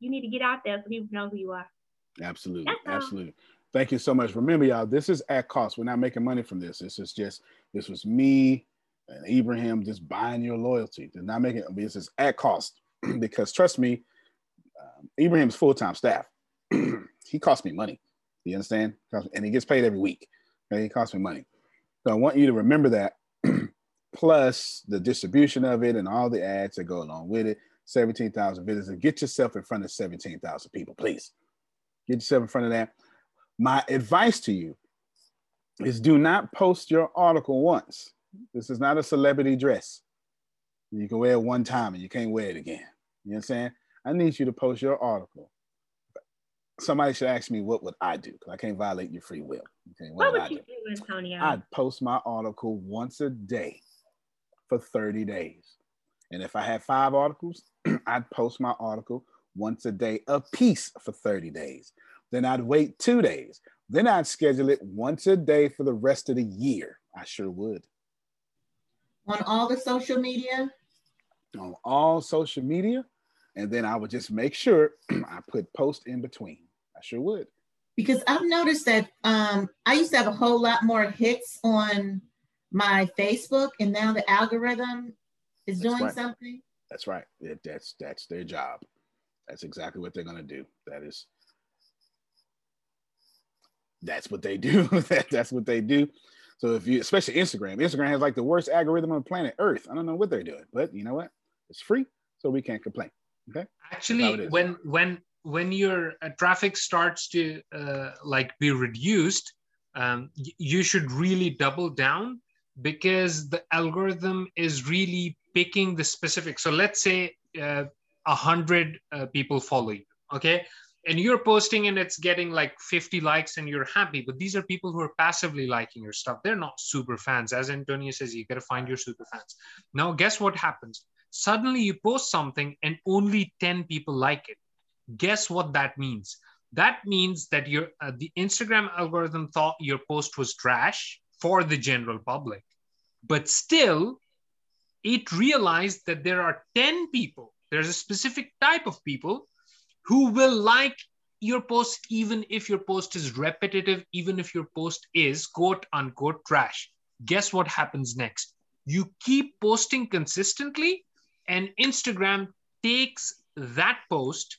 You need to get out there so people know who you are. Absolutely, absolutely. Thank you so much. Remember, y'all, this is at cost. We're not making money from this. This is just, this was me and Ibrahim just buying your loyalty. They're not making, this is at cost because trust me, Um, Ibrahim's full-time staff. He costs me money. You understand? And he gets paid every week. Okay? He costs me money. So I want you to remember that, plus the distribution of it and all the ads that go along with it. seventeen thousand visitors. Get yourself in front of seventeen thousand people, please. Get yourself in front of that. My advice to you is do not post your article once. This is not a celebrity dress. You can wear it one time and you can't wear it again. You know what I'm saying? I need you to post your article. Somebody should ask me, what would I do? Because I can't violate your free will. Okay, what, what would, would you do, do Antonio? I'd post my article once a day for thirty days. And if I had five articles, I'd post my article once a day, a piece for thirty days. Then I'd wait two days. Then I'd schedule it once a day for the rest of the year. I sure would. On all the social media? On all social media. And then I would just make sure I put post in between. I sure would. Because I've noticed that um, I used to have a whole lot more hits on my Facebook, and now the algorithm is that's doing right. something. That's right. It, that's, that's their job. That's exactly what they're going to do. That is, that's what they do. that, that's what they do. So if you, especially Instagram, Instagram has like the worst algorithm on planet Earth. I don't know what they're doing, but you know what? It's free, so we can't complain. Okay. Actually, when when when your uh, traffic starts to uh, like be reduced, um, you should really double down, because the algorithm is really picking the specific. So let's say uh, one hundred uh, people follow you, okay? And you're posting and it's getting like fifty likes and you're happy, but these are people who are passively liking your stuff. They're not super fans. As Antonio says, you gotta find your super fans. Now, guess what happens? Suddenly you post something and only ten people like it. Guess what that means? That means that your uh, the Instagram algorithm thought your post was trash for the general public, but still it realized that there are ten people, there's a specific type of people who will like your post, even if your post is repetitive, even if your post is quote unquote trash. Guess what happens next? You keep posting consistently, and Instagram takes that post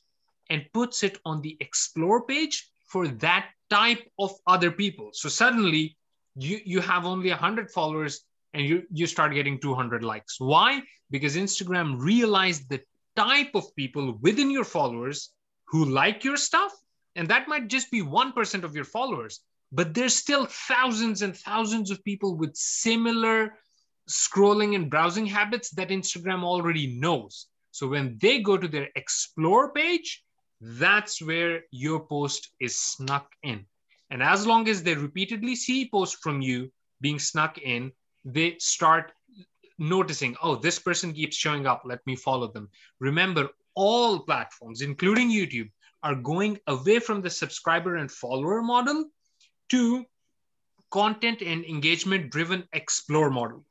and puts it on the explore page for that type of other people. So suddenly you, you have only one hundred followers and you, you start getting two hundred likes. Why? Because Instagram realized the type of people within your followers who like your stuff. And that might just be one percent of your followers, but there's still thousands and thousands of people with similar scrolling and browsing habits that Instagram already knows. So when they go to their explore page, that's where your post is snuck in. And as long as they repeatedly see posts from you being snuck in, they start noticing, oh, this person keeps showing up, let me follow them. Remember, all platforms, including YouTube, are going away from the subscriber and follower model to content and engagement driven explore model.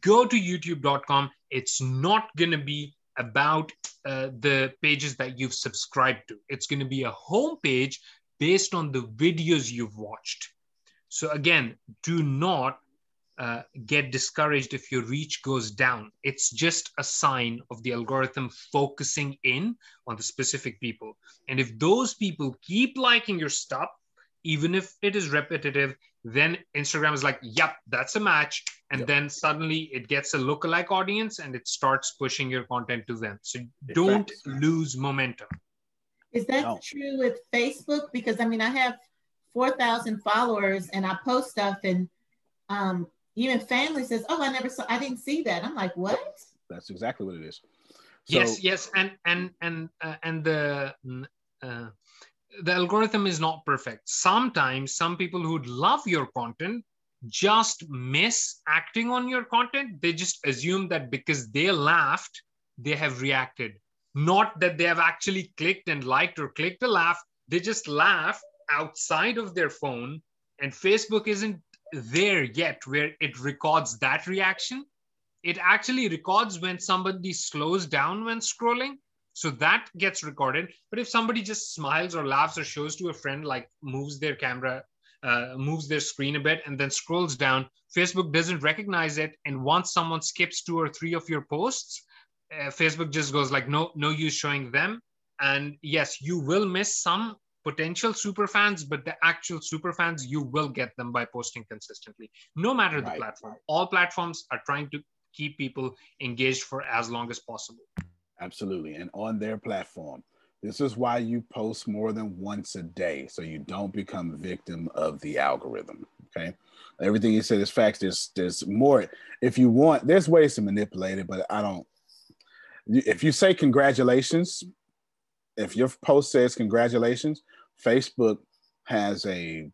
Go to youtube dot com. It's not going to be about uh, the pages that you've subscribed to. It's going to be a homepage based on the videos you've watched. So again, do not uh, get discouraged if your reach goes down. It's just a sign of the algorithm focusing in on the specific people. And if those people keep liking your stuff, even if it is repetitive, then Instagram is like, yep, that's a match. And yep. then suddenly it gets a lookalike audience and it starts pushing your content to them. So don't lose momentum. Is that no. true with Facebook? Because I mean, I have four thousand followers and I post stuff, and um, even family says, oh, I never saw, I didn't see that. I'm like, what? That's exactly what it is. So yes, yes. And, and, and, uh, and the, uh, the algorithm is not perfect. Sometimes some people who love your content just miss acting on your content. They just assume that because they laughed, they have reacted. Not that they have actually clicked and liked or clicked a laugh. They just laugh outside of their phone, and Facebook isn't there yet where it records that reaction. It actually records when somebody slows down when scrolling. So that gets recorded. But if somebody just smiles or laughs or shows to a friend, like moves their camera, uh, moves their screen a bit and then scrolls down, Facebook doesn't recognize it. And once someone skips two or three of your posts, uh, Facebook just goes like, no, no use showing them. And yes, you will miss some potential superfans, but the actual superfans, you will get them by posting consistently, no matter the right. platform. All platforms are trying to keep people engaged for as long as possible. Absolutely. And on their platform. This is why you post more than once a day, so you don't become victim of the algorithm. Okay. Everything you said is facts. There's, there's more if you want. There's ways to manipulate it, but I don't If you say congratulations, if your post says congratulations, Facebook has a,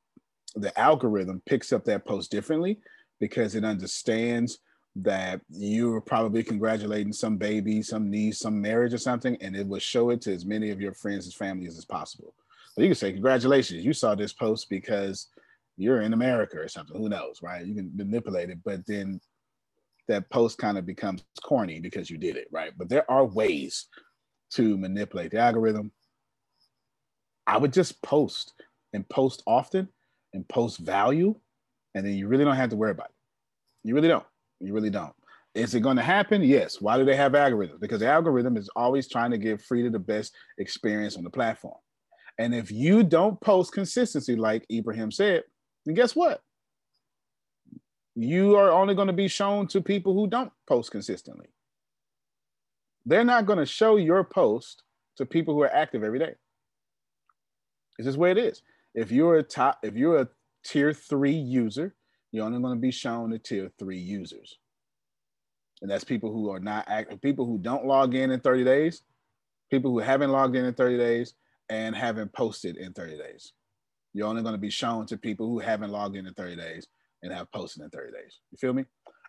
the algorithm picks up that post differently because it understands that you're probably congratulating some baby, some niece, some marriage or something, and it will show it to as many of your friends and family as is possible. So you can say, congratulations, you saw this post because you're in America or something, who knows, right? You can manipulate it, but then that post kind of becomes corny because you did it, right? But there are ways to manipulate the algorithm. I would just post and post often and post value, and then you really don't have to worry about it. You really don't. You really don't. Is it going to happen? Yes. Why do they have algorithms? Because the algorithm is always trying to give Frida the best experience on the platform. And if you don't post consistency, like Ibrahim said, then guess what? You are only going to be shown to people who don't post consistently. They're not going to show your post to people who are active every day. It's just where it is. If you're a top, if you're a tier three user, you're only going to be shown to tier three users. And that's people who are not active, people who don't log in in thirty days, people who haven't logged in in thirty days and haven't posted in thirty days. You're only going to be shown to people who haven't logged in in thirty days and have posted in thirty days. You feel me?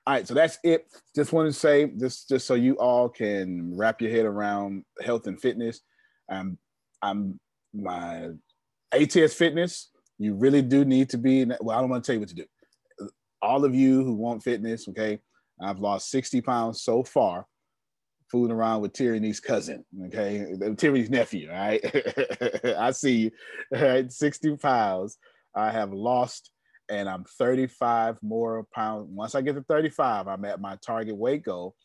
All right, so that's it. Just wanted to say this just so you all can wrap your head around health and fitness. Um, I'm my A T S fitness. You really do need to be, well, I don't want to tell you what to do. All of you who want fitness, okay, I've lost sixty pounds so far, fooling around with Tyranny's cousin, okay, Tyranny's nephew, all right? I see you, all right, sixty pounds I have lost, and I'm thirty-five more pounds. Once I get to thirty-five, I'm at my target weight goal.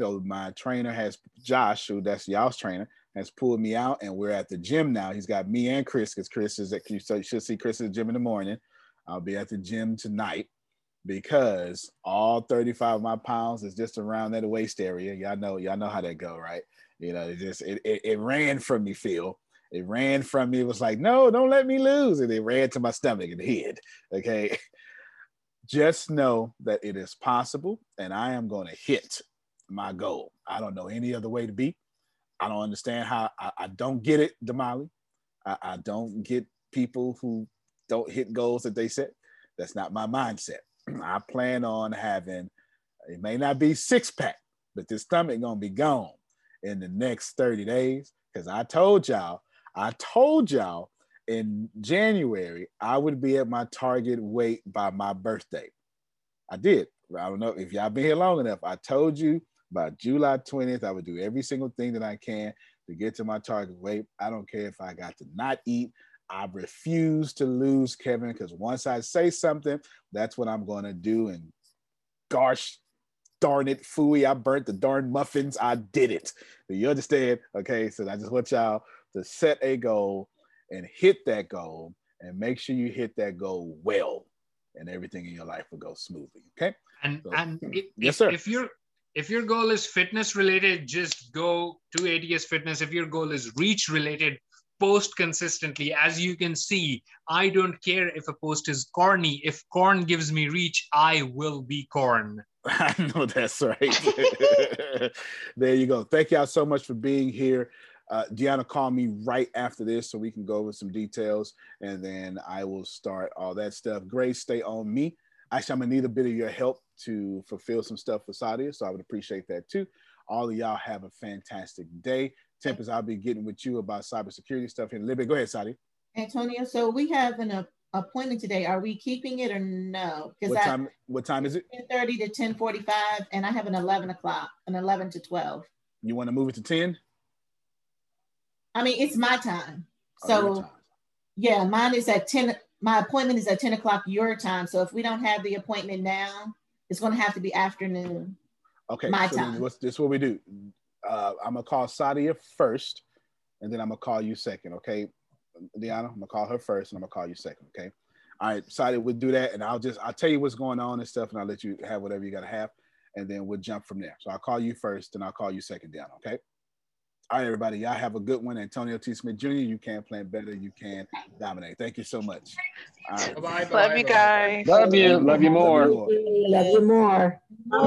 So my trainer has, Josh, who that's y'all's trainer, has pulled me out, and we're at the gym now. He's got me and Chris, because Chris is at, so you should see Chris at the gym in the morning. I'll be at the gym tonight, because all thirty-five of my pounds is just around that waist area. Y'all know, y'all know how that go, right? You know, it just, it, it, it ran from me, Phil. It ran from me. It was like, no, don't let me lose. And it ran to my stomach and hid, okay? Just know that it is possible, and I am going to hit my goal. I don't know any other way to be. I don't understand how, I, I don't get it, Damali. I, I don't get people who don't hit goals that they set. That's not my mindset. I plan on having, it may not be six pack, but this stomach gonna be gone in the next thirty days. Cause I told y'all, I told y'all in January, I would be at my target weight by my birthday. I did. I don't know if y'all been here long enough. I told you by July twentieth, I would do every single thing that I can to get to my target weight. I don't care if I got to not eat. I refuse to lose, Kevin, because once I say something, that's what I'm going to do. And gosh darn it, phooey, I burnt the darn muffins. I did it. Do you understand? Okay, so I just want y'all to set a goal and hit that goal and make sure you hit that goal well, and everything in your life will go smoothly, okay? And, so, and it, yes, sir. If you're If your goal is fitness related, just go to A T S Fitness. If your goal is reach related, post consistently. As you can see, I don't care if a post is corny. If corn gives me reach, I will be corn. I know that's right. There you go. Thank y'all so much for being here. Uh, Deanna called me right after this so we can go over some details, and then I will start all that stuff. Grace, stay on me. Actually, I'm gonna need a bit of your help to fulfill some stuff for Sadia, so I would appreciate that too. All of y'all have a fantastic day. Tempest, I'll be getting with you about cybersecurity stuff in a little bit. Go ahead, Sadia. Antonio, so we have an uh, appointment today. Are we keeping it or no? What time, I, what time is it? ten thirty to ten forty-five, and I have an eleven o'clock, an eleven to twelve. You want to move it to ten? I mean, it's my time. Oh, so time. Yeah, mine is at ten. My appointment is at ten o'clock your time. So if we don't have the appointment now, it's going to have to be afternoon. Okay. My so time. What's, this is what we do. Uh, I'm going to call Sadia first, and then I'm going to call you second. Okay, Deanna, I'm going to call her first, and I'm going to call you second. Okay. All right, Sadia, we'll do that. And I'll just, I'll tell you what's going on and stuff, and I'll let you have whatever you got to have. And then we'll jump from there. So I'll call you first, and I'll call you second, Deanna. Okay. All right, everybody. Y'all have a good one. Antonio T. Smith Junior You can plan better. You can dominate. Thank you so much. All right. Bye-bye, love bye-bye. You guys. Love you. Love you more. Love you more. Love you more.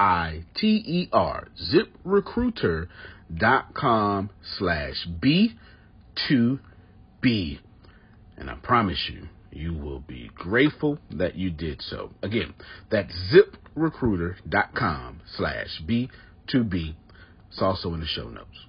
I T E R, ZipRecruiter.com slash B two B. And I promise you, you will be grateful that you did so. Again, that's ZipRecruiter.com slash B two B. It's also in the show notes.